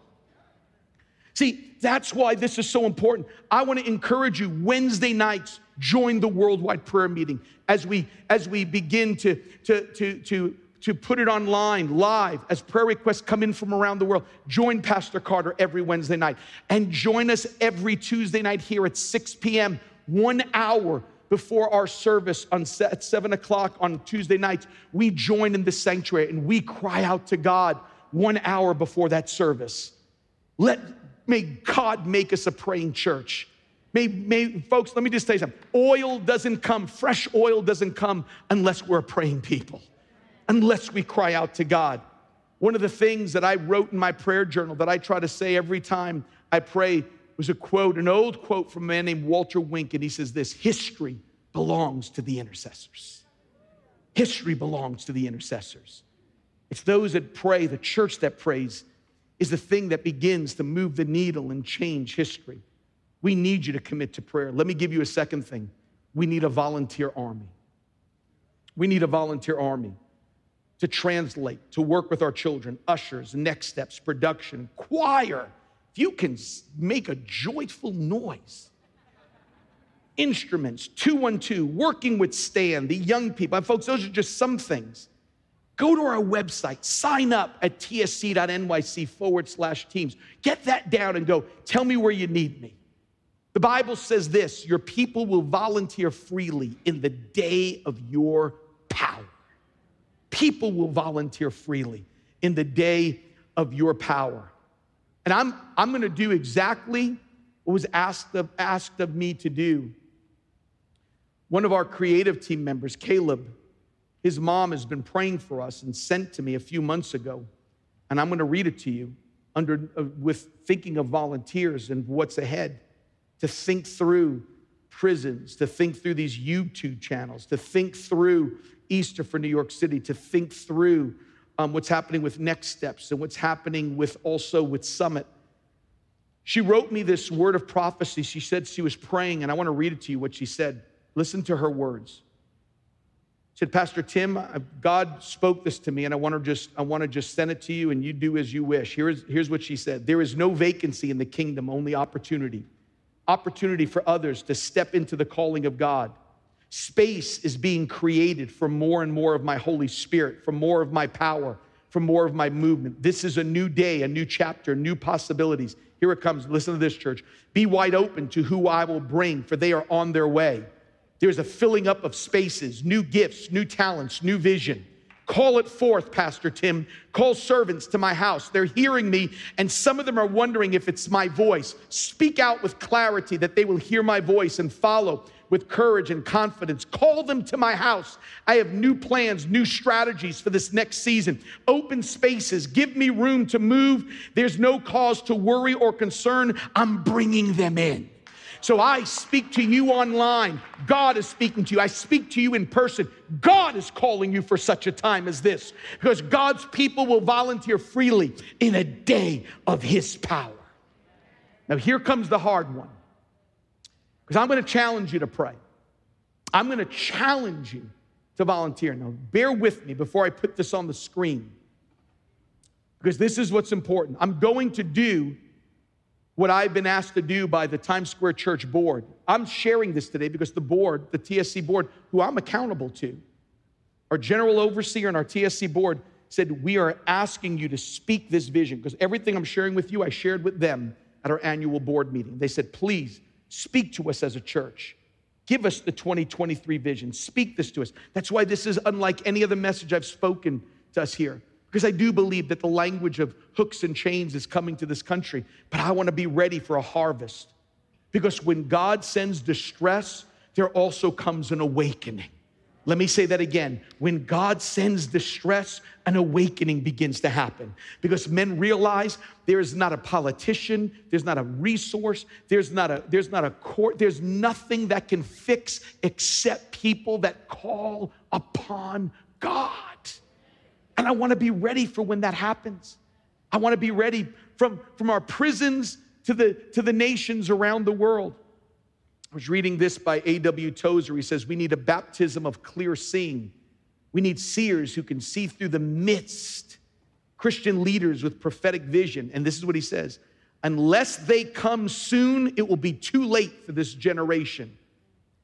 See, that's why this is so important. I want to encourage you, Wednesday nights, join the worldwide prayer meeting as we as we begin to, to, to, to, to put it online, live, as prayer requests come in from around the world. Join Pastor Carter every Wednesday night. And join us every Tuesday night here at six p.m., one hour before our service on at seven o'clock on Tuesday nights. We join in the sanctuary and we cry out to God one hour before that service. Let, may God make us a praying church. May, may, folks, let me just tell you something. Oil doesn't come, fresh oil doesn't come unless we're a praying people, unless we cry out to God. One of the things that I wrote in my prayer journal that I try to say every time I pray was a quote, an old quote from a man named Walter Wink, and he says this: history belongs to the intercessors. History belongs to the intercessors. It's those that pray. The church that prays is the thing that begins to move the needle and change history. We need you to commit to prayer. Let me give you a second thing. We need a volunteer army. We need a volunteer army to translate, to work with our children, ushers, next steps, production, choir. If you can make a joyful noise. Instruments, two one two, working with Stan, the young people. And folks, those are just some things. Go to our website, sign up at tsc.nyc forward slash teams. Get that down and go, tell me where you need me. The Bible says this: your people will volunteer freely in the day of your power. People will volunteer freely in the day of your power. And I'm, I'm going to do exactly what was asked of, asked of me to do. One of our creative team members, Caleb, his mom has been praying for us and sent to me a few months ago. And I'm going to read it to you under uh, with thinking of volunteers and what's ahead, to think through prisons, to think through these YouTube channels, to think through Easter for New York City, to think through Um, what's happening with Next Steps and what's happening with also with Summit. She wrote me this word of prophecy. She said she was praying, and I want to read it to you what she said. Listen to her words. She said, Pastor Tim, God spoke this to me, and I want to just I want to just send it to you, and you do as you wish. Here is, here's what she said. There is no vacancy in the kingdom, only opportunity. Opportunity for others to step into the calling of God. Space is being created for more and more of my Holy Spirit, for more of my power, for more of my movement. This is a new day, a new chapter, new possibilities. Here it comes. Listen to this, church. Be wide open to who I will bring, for they are on their way. There's a filling up of spaces, new gifts, new talents, new vision. Call it forth, Pastor Tim. Call servants to my house. They're hearing me, and some of them are wondering if it's my voice. Speak out with clarity that they will hear my voice and follow with courage and confidence. Call them to my house. I have new plans, new strategies for this next season. Open spaces. Give me room to move. There's no cause to worry or concern. I'm bringing them in. So I speak to you online. God is speaking to you. I speak to you in person. God is calling you for such a time as this, because God's people will volunteer freely in a day of his power. Now, here comes the hard one, because I'm going to challenge you to pray. I'm going to challenge you to volunteer. Now, bear with me before I put this on the screen, because this is what's important. I'm going to do what I've been asked to do by the Times Square Church board. I'm sharing this today because the board, the T S C board, who I'm accountable to, our general overseer and our T S C board said, we are asking you to speak this vision, because everything I'm sharing with you, I shared with them at our annual board meeting. They said, please speak to us as a church. Give us the twenty twenty-three vision. Speak this to us. That's why this is unlike any other message I've spoken to us here, because I do believe that the language of hooks and chains is coming to this country, but I want to be ready for a harvest. Because when God sends distress, there also comes an awakening. Let me say that again. When God sends distress, an awakening begins to happen, because men realize there is not a politician, there's not a resource, there's not a, there's not a court, there's nothing that can fix except people that call upon God. And I want to be ready for when that happens. I want to be ready from, from our prisons to the, to the nations around the world. I was reading this by A W Tozer. He says, we need a baptism of clear seeing. We need seers who can see through the mist. Christian leaders with prophetic vision. And this is what he says. Unless they come soon, it will be too late for this generation.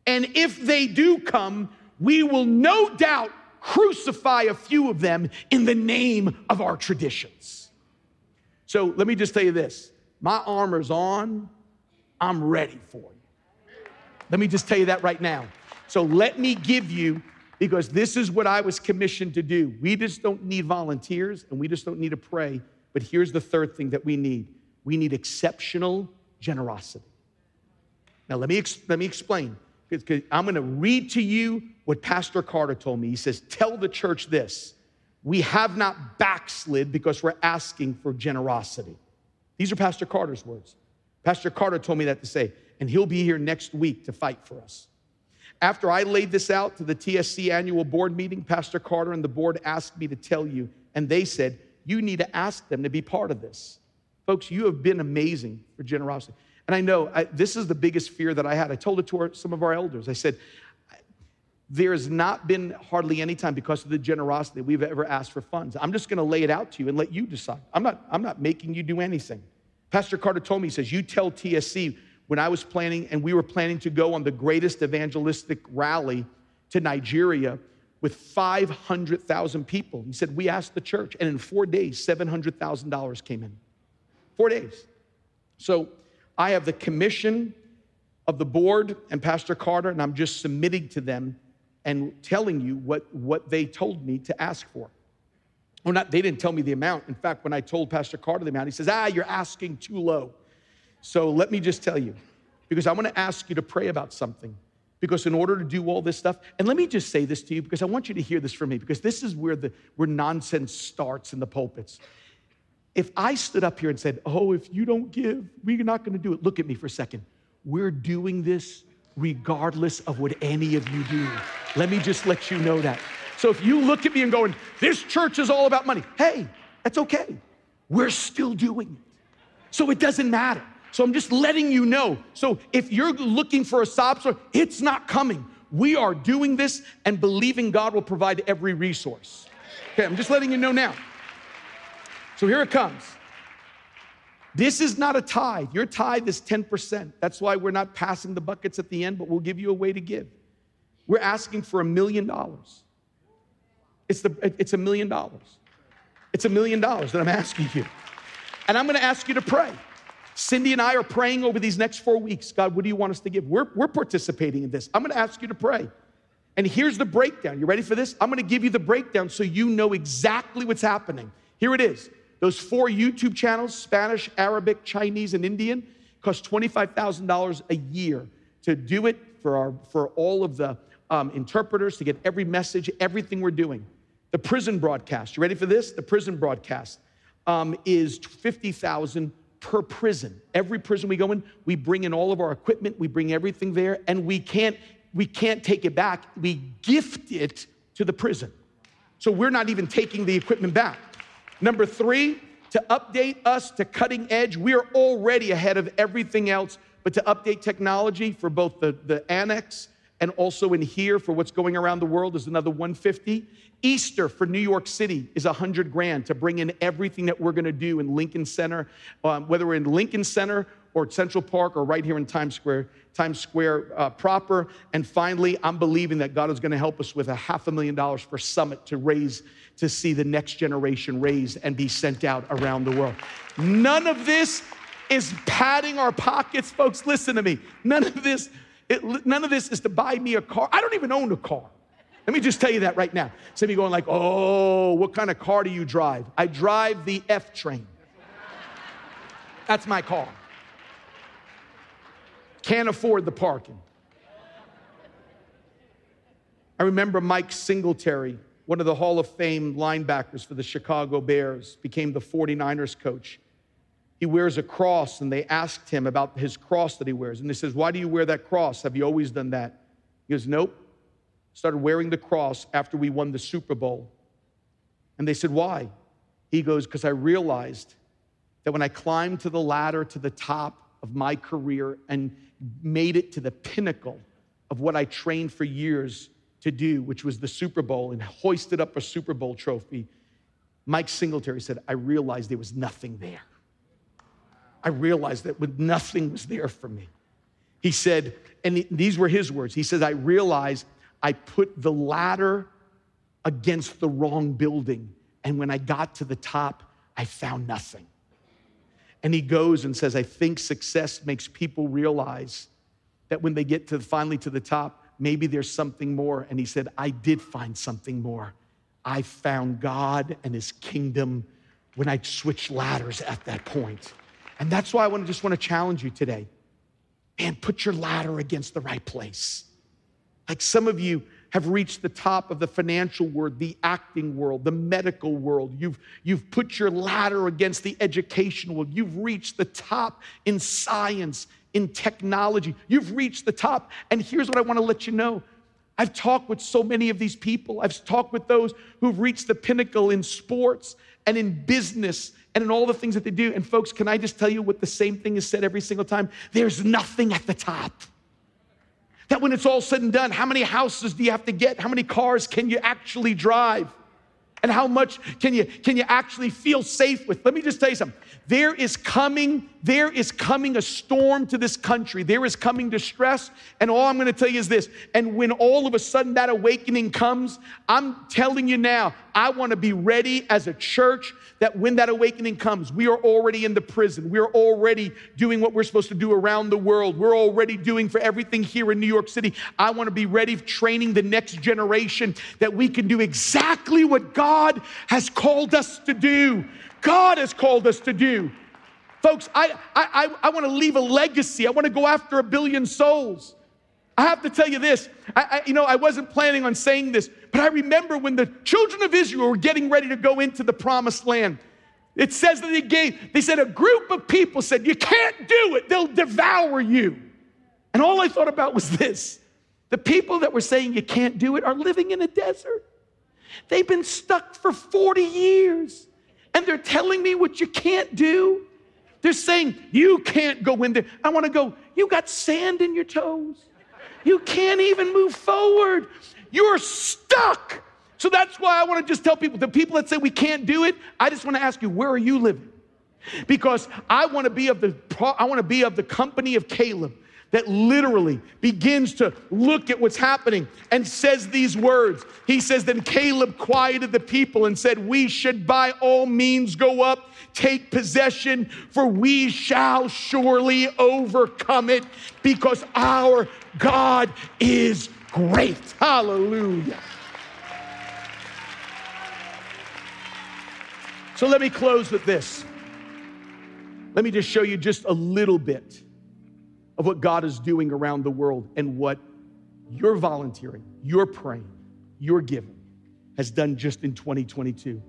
And if they do come, we will no doubt crucify a few of them in the name of our traditions. So let me just tell you this. My armor's on. I'm ready for you. Let me just tell you that right now. So let me give you, because this is what I was commissioned to do. We just don't need volunteers, and we just don't need to pray. But here's the third thing that we need. We need exceptional generosity. Now let me, let me explain. Because I'm going to read to you what Pastor Carter told me. He says, tell the church this. We have not backslid because we're asking for generosity. These are Pastor Carter's words. Pastor Carter told me that to say, and he'll be here next week to fight for us. After I laid this out to the T S C annual board meeting, Pastor Carter and the board asked me to tell you, and they said, you need to ask them to be part of this. Folks, you have been amazing for generosity. And I know I, this is the biggest fear that I had. I told it to our, some of our elders. I said, there has not been hardly any time because of the generosity we've ever asked for funds. I'm just going to lay it out to you and let you decide. I'm not, I'm not making you do anything. Pastor Carter told me, he says, you tell T S C when I was planning, and we were planning to go on the greatest evangelistic rally to Nigeria with five hundred thousand people. He said, we asked the church, and in four days, seven hundred thousand dollars came in. Four days. So I have the commission of the board and Pastor Carter, and I'm just submitting to them and telling you what, what they told me to ask for. Well, not, they didn't tell me the amount. In fact, when I told Pastor Carter the amount, he says, ah, you're asking too low. So let me just tell you, because I want to ask you to pray about something, because in order to do all this stuff, and let me just say this to you, because I want you to hear this from me, because this is where the where nonsense starts in the pulpits. If I stood up here and said, oh, if you don't give, we're not going to do it. Look at me for a second. We're doing this regardless of what any of you do. Let me just let you know that. So if you look at me and go, this church is all about money, hey, that's okay. We're still doing it. So it doesn't matter. So I'm just letting you know. So if you're looking for a sob story, it's not coming. We are doing this and believing God will provide every resource. Okay, I'm just letting you know now. So here it comes. This is not a tithe. Your tithe is ten percent. That's why we're not passing the buckets at the end, but we'll give you a way to give. We're asking for a million dollars. It's the it's a million dollars. It's a million dollars that I'm asking you. And I'm going to ask you to pray. Cindy and I are praying over these next four weeks. God, what do you want us to give? We're, we're participating in this. I'm going to ask you to pray. And here's the breakdown. You ready for this? I'm going to give you the breakdown so you know exactly what's happening. Here it is. Those four YouTube channels, Spanish, Arabic, Chinese, and Indian, cost twenty-five thousand dollars a year to do it for, our, for all of the um, interpreters to get every message, everything we're doing. The prison broadcast, you ready for this? The prison broadcast um, is fifty thousand dollars per prison. Every prison we go in, we bring in all of our equipment, we bring everything there, and we can't we can't take it back. We gift it to the prison. So we're not even taking the equipment back. Number three, to update us to cutting edge. We are already ahead of everything else, but to update technology for both the, the annex and also in here for what's going around the world is another one hundred fifty. Easter for New York City is one hundred grand to bring in everything that we're gonna do in Lincoln Center, um, whether we're in Lincoln Center or Central Park or right here in Times Square, Times Square uh, proper. And finally, I'm believing that God is gonna help us with a half a million dollars for Summit to raise, to see the next generation raised and be sent out around the world. None of this is padding our pockets, folks, listen to me. None of this It, none of this is to buy me a car. I don't even own a car. Let me just tell you that right now. Some of you going like, oh, what kind of car do you drive? I drive the F train. That's my car. Can't afford the parking. I remember Mike Singletary, one of the Hall of Fame linebackers for the Chicago Bears, became the forty-niners coach. He wears a cross, and they asked him about his cross that he wears. And they says, why do you wear that cross? Have you always done that? He goes, nope. Started wearing the cross after we won the Super Bowl. And they said, why? He goes, because I realized that when I climbed to the ladder to the top of my career and made it to the pinnacle of what I trained for years to do, which was the Super Bowl, and hoisted up a Super Bowl trophy, Mike Singletary said, I realized there was nothing there. I realized that nothing was there for me. He said, and these were his words. He says, I realized I put the ladder against the wrong building. And when I got to the top, I found nothing. And he goes and says, I think success makes people realize that when they get to finally to the top, maybe there's something more. And he said, I did find something more. I found God and his kingdom when I switched ladders at that point. And that's why I want to just want to challenge you today. Man, put your ladder against the right place. Like some of you have reached the top of the financial world, the acting world, the medical world. You've, you've put your ladder against the education world. You've reached the top in science, in technology. You've reached the top. And here's what I want to let you know. I've talked with so many of these people. I've talked with those who've reached the pinnacle in sports and in business and in all the things that they do. And folks, can I just tell you what the same thing is said every single time? There's nothing at the top. That when it's all said and done, how many houses do you have to get? How many cars can you actually drive? And how much can you, can you actually feel safe with? Let me just tell you something. There is coming, there is coming a storm to this country. There is coming distress. And all I'm going to tell you is this. And when all of a sudden that awakening comes, I'm telling you now, I want to be ready as a church that when that awakening comes, we are already in the prison. We are already doing what we're supposed to do around the world. We're already doing for everything here in New York City. I want to be ready training the next generation that we can do exactly what God God has called us to do. God has called us to do. Folks, I, I, I want to leave a legacy. I want to go after a billion souls. I have to tell you this. I, I, you know, I wasn't planning on saying this, but I remember when the children of Israel were getting ready to go into the promised land. It says that they gave, they said a group of people said, you can't do it. They'll devour you. And all I thought about was this. The people that were saying you can't do it are living in a desert. They've been stuck for forty years, and they're telling me what you can't do. They're saying, you can't go in there. I want to go, you got sand in your toes. You can't even move forward. You're stuck. So that's why I want to just tell people, the people that say we can't do it, I just want to ask you, where are you living? Because I want to be of the, I want to be of the company of Caleb that literally begins to look at what's happening and says these words. He says, then Caleb quieted the people and said, we should by all means go up, take possession, for we shall surely overcome it because our God is great. Hallelujah. So let me close with this. Let me just show you just a little bit of what God is doing around the world and what your volunteering, your praying, your giving has done just in twenty twenty-two.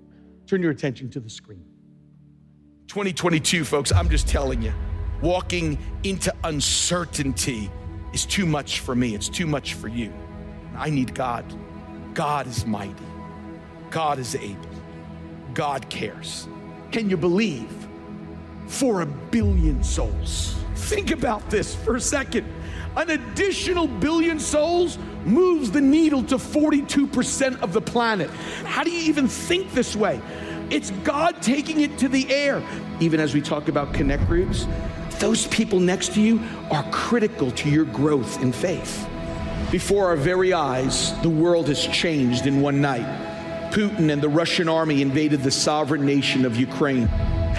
Turn your attention to the screen. twenty twenty-two, folks, I'm just telling you, walking into uncertainty is too much for me. It's too much for you. I need God. God is mighty. God is able. God cares. Can you believe for a billion souls? Think about this for a second. An additional billion souls moves the needle to forty-two percent of the planet. How do you even think this way? It's God taking it to the air. Even as we talk about connect groups, those people next to you are critical to your growth in faith. Before our very eyes, the world has changed in one night. Putin and the Russian army invaded the sovereign nation of Ukraine.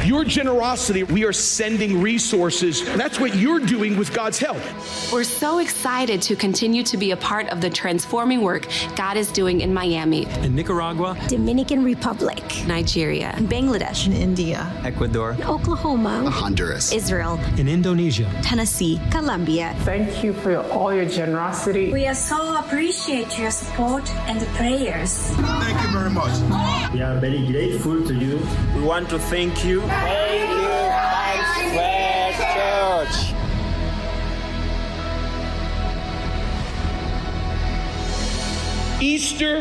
Your generosity, we are sending resources. That's what you're doing with God's help. We're so excited to continue to be a part of the transforming work God is doing in Miami, in Nicaragua, Dominican Republic, Nigeria, in Bangladesh, in India, Ecuador, in Oklahoma, in Honduras, Israel, in Indonesia, Tennessee, Colombia. Thank you for all your generosity. We are so appreciate your support and the prayers. Thank you very much. We are very grateful to you. We want to thank you. Thank you, Times Square Church. Easter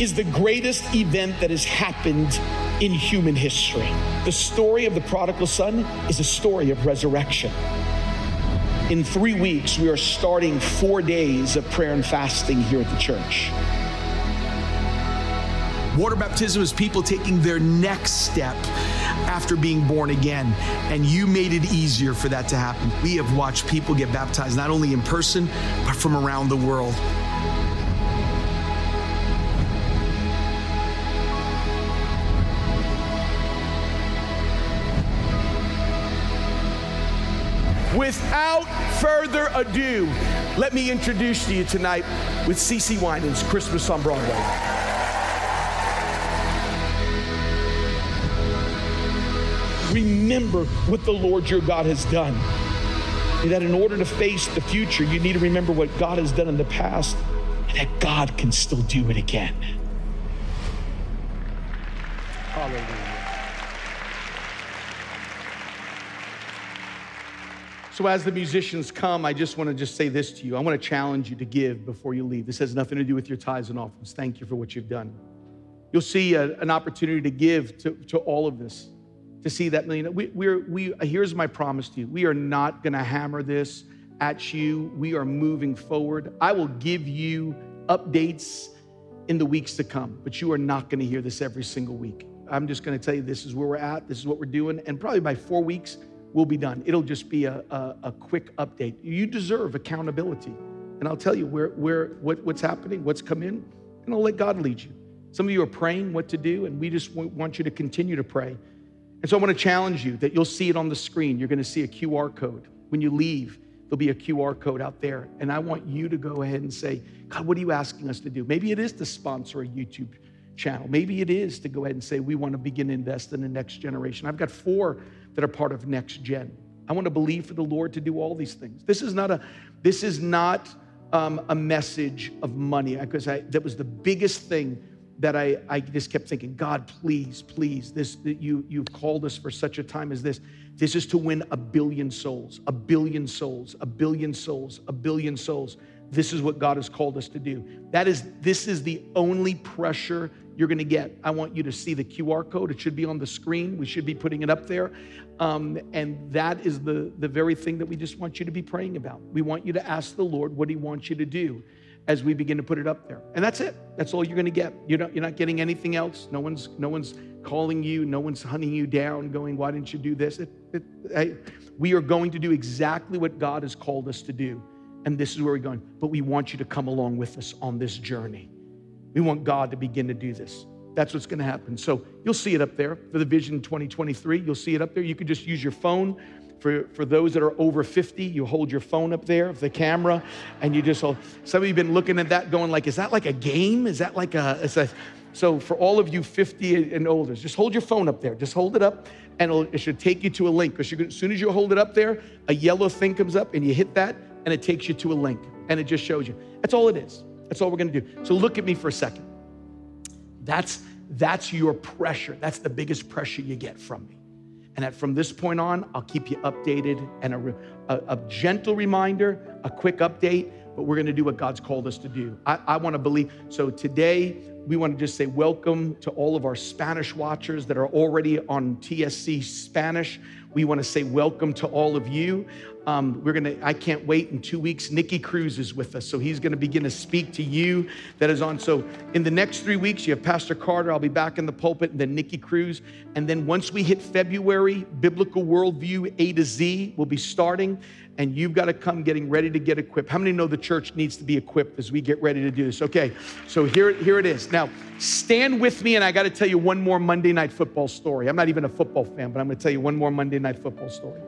is the greatest event that has happened in human history. The story of the prodigal son is a story of resurrection. In three weeks, we are starting four days of prayer and fasting here at the church. Water baptism is people taking their next step after being born again, and you made it easier for that to happen. We have watched people get baptized not only in person, but from around the world. Without further ado, let me introduce to you tonight with CeCe Winans, Christmas on Broadway. Remember what the Lord your God has done. And that in order to face the future, you need to remember what God has done in the past and that God can still do it again. Hallelujah. So as the musicians come, I just want to just say this to you. I want to challenge you to give before you leave. This has nothing to do with your tithes and offerings. Thank you for what you've done. You'll see a, an opportunity to give to, to all of this. To see that million, we, we're, we, here's my promise to you. We are not gonna hammer this at you. We are moving forward. I will give you updates in the weeks to come, but you are not gonna hear this every single week. I'm just gonna tell you, this is where we're at, this is what we're doing, and probably by four weeks, we'll be done. It'll just be a, a, a quick update. You deserve accountability. And I'll tell you where, where what, what's happening, what's come in, and I'll let God lead you. Some of you are praying what to do, and we just want you to continue to pray. And so I want to challenge you that you'll see it on the screen. You're going to see a Q R code. When you leave, there'll be a Q R code out there. And I want you to go ahead and say, God, what are you asking us to do? Maybe it is to sponsor a YouTube channel. Maybe it is to go ahead and say, we want to begin to invest in the next generation. I've got four that are part of Next Gen. I want to believe for the Lord to do all these things. This is not a, this is not um, a message of money, because I, that was the biggest thing that I, I just kept thinking, God, please, please, this that you, you've called us for such a time as this. This is to win a billion souls, a billion souls, a billion souls, a billion souls. This is what God has called us to do. That is, this is the only pressure you're gonna get. I want you to see the Q R code. It should be on the screen. We should be putting it up there. Um, and that is the, the very thing that we just want you to be praying about. We want you to ask the Lord what he wants you to do as we begin to put it up there. And that's it. That's all you're gonna get. You're not, you're not getting anything else. No one's no one's calling you. No one's hunting you down, going, why didn't you do this? It, it, I, we are going to do exactly what God has called us to do. And this is where we're going. But we want you to come along with us on this journey. We want God to begin to do this. That's what's gonna happen. So you'll see it up there for the Vision twenty twenty-three. You'll see it up there. You can just use your phone For, for those that are over fifty, you hold your phone up there, the camera, and you just hold. Some of you have been looking at that going like, is that like a game? Is that like a, it's a, so for all of you fifty and older, just hold your phone up there. Just hold it up, and it'll, it should take you to a link. Because as soon as you hold it up there, a yellow thing comes up, and you hit that, and it takes you to a link. And it just shows you. That's all it is. That's all we're going to do. So look at me for a second. That's, that's your pressure. That's the biggest pressure you get from me. And that from this point on, I'll keep you updated, and a, a, a gentle reminder, a quick update, but we're gonna do what God's called us to do. I, I wanna believe, so today, we wanna just say welcome to all of our Spanish watchers that are already on T S C Spanish. We wanna say welcome to all of you. Um, we're gonna, I can't wait, in two weeks, Nicky Cruz is with us. So he's gonna begin to speak to you that is on. So in the next three weeks, you have Pastor Carter, I'll be back in the pulpit, and then Nicky Cruz. And then once we hit February, Biblical Worldview A to Z will be starting, and you've gotta come getting ready to get equipped. How many know the church needs to be equipped as we get ready to do this? Okay, so here, here it is. Now, stand with me, and I gotta tell you one more Monday Night Football story. I'm not even a football fan, but I'm gonna tell you one more Monday Night Football story.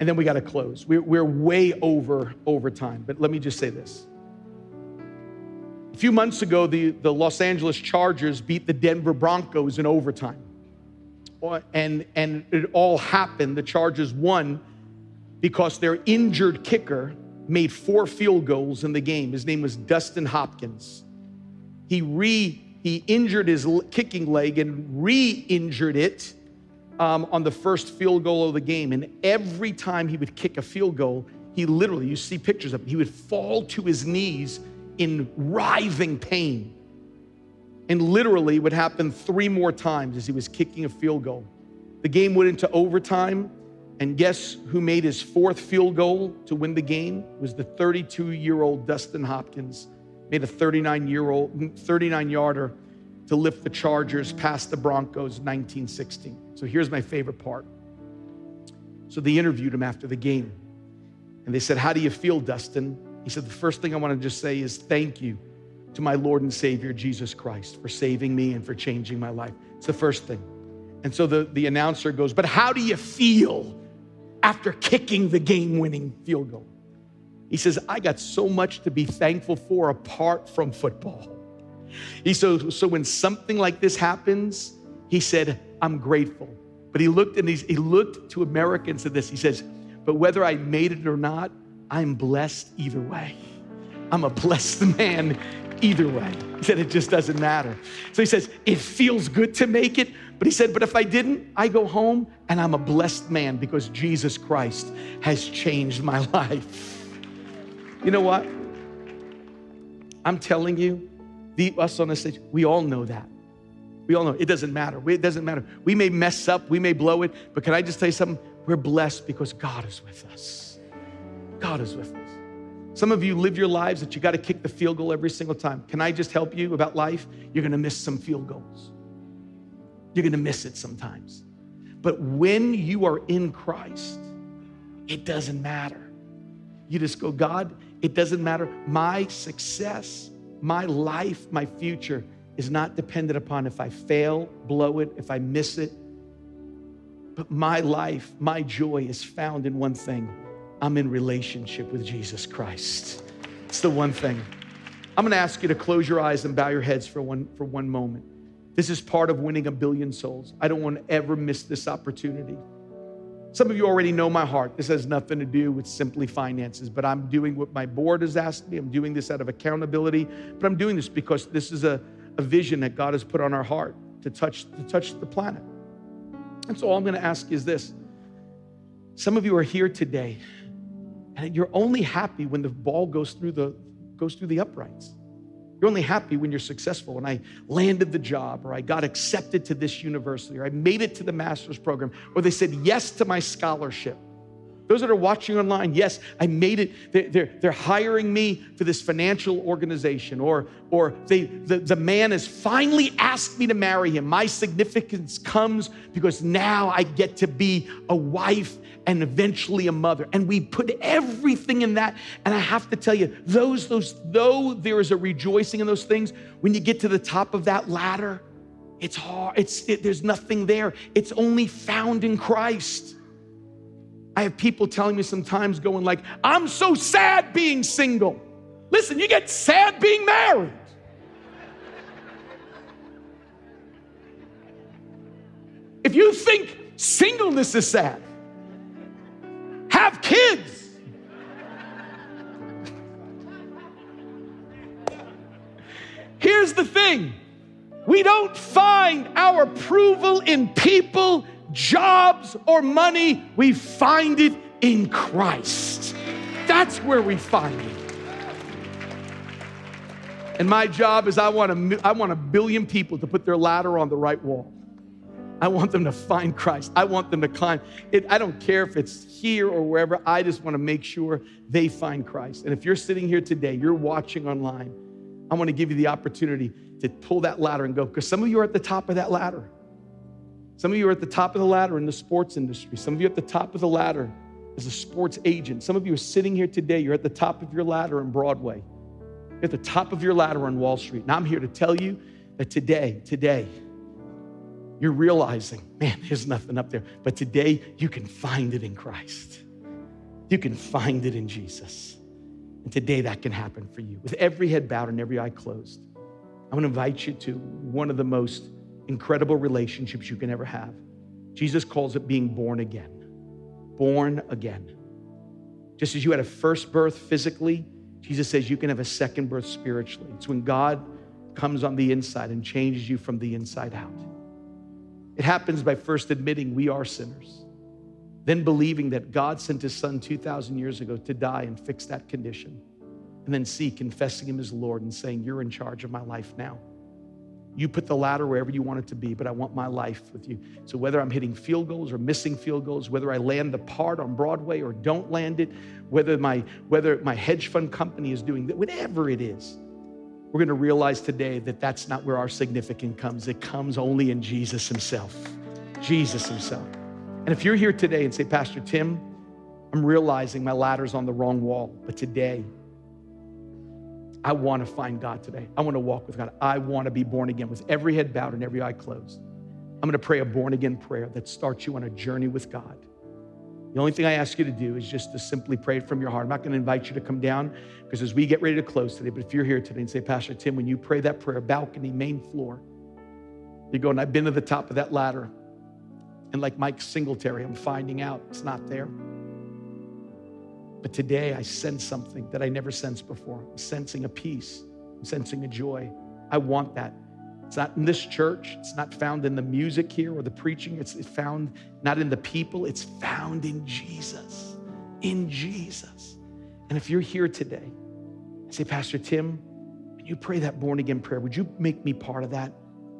And then we got to close. We're, we're way over, over time. But let me just say this. A few months ago, the, the Los Angeles Chargers beat the Denver Broncos in overtime. And, and it all happened. The Chargers won because their injured kicker made four field goals in the game. His name was Dustin Hopkins. He, re, he injured his kicking leg and re-injured it Um, on the first field goal of the game. And every time he would kick a field goal, he literally, you see pictures of it, he would fall to his knees in writhing pain. And literally would happen three more times as he was kicking a field goal. The game went into overtime, and guess who made his fourth field goal to win the game? It was the thirty-two-year-old Dustin Hopkins. Made a thirty-nine-year-old, thirty-nine-yarder to lift the Chargers past the Broncos nineteen sixteen. So here's my favorite part. So they interviewed him after the game, and they said, "How do you feel, Dustin?" He said, "The first thing I want to just say is thank you to my Lord and Savior, Jesus Christ, for saving me and for changing my life." It's the first thing. And so the, the announcer goes, "But how do you feel after kicking the game-winning field goal?" He says, "I got so much to be thankful for apart from football." He said, so when something like this happens, he said, "I'm grateful." But he looked and he's, he looked to America and said this. He says, "But whether I made it or not, I'm blessed either way. I'm a blessed man either way." He said, "It just doesn't matter." So he says, "It feels good to make it." But he said, "But if I didn't, I go home and I'm a blessed man because Jesus Christ has changed my life." You know what? I'm telling you, The, us on the stage, we all know that. We all know it doesn't matter. We, it doesn't matter. We may mess up, we may blow it, but can I just tell you something? We're blessed because God is with us. God is with us. Some of you live your lives that you got to kick the field goal every single time. Can I just help you about life? You're going to miss some field goals. You're going to miss it sometimes. But when you are in Christ, it doesn't matter. You just go, "God, it doesn't matter. My success, my life, my future is not dependent upon if I fail, blow it, if I miss it. But my life, my joy is found in one thing. I'm in relationship with Jesus Christ." It's the one thing. I'm gonna ask you to close your eyes and bow your heads for one, for one moment. This is part of winning a billion souls. I don't want to ever miss this opportunity. Some of you already know my heart. This has nothing to do with simply finances, but I'm doing what my board has asked me. I'm doing this out of accountability, but I'm doing this because this is a, a vision that God has put on our heart to touch, to touch the planet. And so all I'm gonna ask is this. Some of you are here today, and you're only happy when the ball goes through the, goes through the uprights. You're only happy when you're successful. When I landed the job, or I got accepted to this university, or I made it to the master's program, or they said yes to my scholarship. Those that are watching online, yes, I made it. They're, they're, they're hiring me for this financial organization, or, or they, the, the man has finally asked me to marry him. My significance comes because now I get to be a wife and eventually a mother. And we put everything in that. And I have to tell you, those, those, though there is a rejoicing in those things, when you get to the top of that ladder, It's hard. It's it, there's nothing there. It's only found in Christ. I have people telling me sometimes going like, I'm so sad being single. Listen, you get sad being married. If you think singleness is sad, have kids. Here's the thing. We don't find our approval in people, jobs, or money. We find it in Christ. That's where we find it. And my job is I want, a, I want a billion people to put their ladder on the right wall. I want them to find Christ. I want them to climb. It, I don't care if it's here or wherever. I just want to make sure they find Christ. And if you're sitting here today, you're watching online, I want to give you the opportunity to pull that ladder and go, because some of you are at the top of that ladder. Some of you are at the top of the ladder in the sports industry. Some of you are at the top of the ladder as a sports agent. Some of you are sitting here today, you're at the top of your ladder in Broadway. You're at the top of your ladder on Wall Street. And I'm here to tell you that today, today, you're realizing, man, there's nothing up there. But today, you can find it in Christ. You can find it in Jesus. And today, that can happen for you. With every head bowed and every eye closed, I'm going to invite you to one of the most incredible relationships you can ever have. Jesus calls it being born again. Born again. Just as you had a first birth physically, Jesus says you can have a second birth spiritually. It's when God comes on the inside and changes you from the inside out. It happens by first admitting we are sinners, then believing that God sent his son two thousand years ago to die and fix that condition, and then see, confessing him as Lord and saying, you're in charge of my life now. You put the ladder wherever you want it to be, but I want my life with you. So whether I'm hitting field goals or missing field goals, whether I land the part on Broadway or don't land it, whether my, whether my hedge fund company is doing that, whatever it is, we're going to realize today that that's not where our significance comes. It comes only in Jesus himself, Jesus himself. And if you're here today and say, Pastor Tim, I'm realizing my ladder's on the wrong wall, but today I want to find God today. I want to walk with God. I want to be born again. With every head bowed and every eye closed, I'm going to pray a born again prayer that starts you on a journey with God. The only thing I ask you to do is just to simply pray from your heart. I'm not going to invite you to come down because as we get ready to close today, but if you're here today and say, Pastor Tim, when you pray that prayer, balcony, main floor, you're going, I've been to the top of that ladder. And like Mike Singletary, I'm finding out it's not there. But today I sense something that I never sensed before. I'm sensing a peace. I'm sensing a joy. I want that. It's not in this church. It's not found in the music here or the preaching. It's found not in the people. It's found in Jesus, in Jesus. And if you're here today, I say, Pastor Tim, when you pray that born again prayer, would you make me part of that?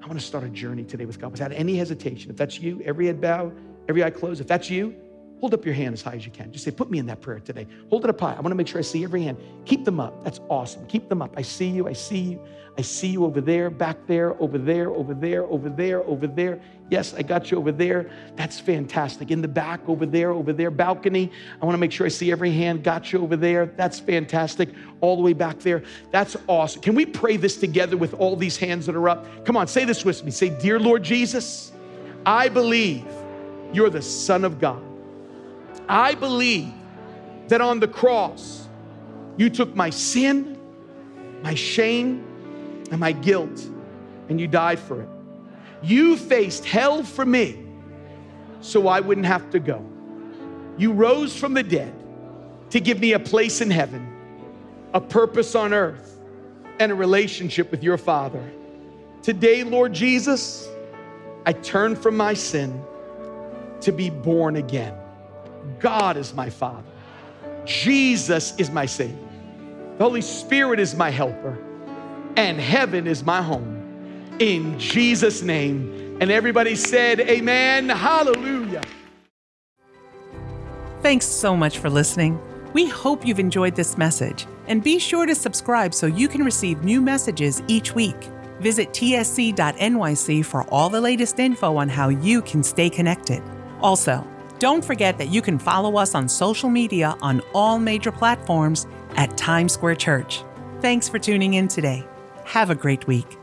I want to start a journey today with God without any hesitation. If that's you, every head bow, every eye closed. If that's you, hold up your hand as high as you can. Just say, put me in that prayer today. Hold it up high. I want to make sure I see every hand. Keep them up. That's awesome. Keep them up. I see you. I see you. I see you over there, back there, over there, over there, over there, over there. Yes, I got you over there. That's fantastic. In the back, over there, over there. Balcony, I want to make sure I see every hand. Got you over there. That's fantastic. All the way back there. That's awesome. Can we pray this together with all these hands that are up? Come on, say this with me. Say, dear Lord Jesus, I believe you're the Son of God. I believe that on the cross, you took my sin, my shame, and my guilt, and you died for it. You faced hell for me so I wouldn't have to go. You rose from the dead to give me a place in heaven, a purpose on earth, and a relationship with your Father. Today, Lord Jesus, I turn from my sin to be born again. God is my Father. Jesus is my Savior. The Holy Spirit is my helper. And heaven is my home. In Jesus' name. And everybody said, amen. Hallelujah. Thanks so much for listening. We hope you've enjoyed this message. And be sure to subscribe so you can receive new messages each week. Visit T S C dot N Y C for all the latest info on how you can stay connected. Also, don't forget that you can follow us on social media on all major platforms at Times Square Church. Thanks for tuning in today. Have a great week.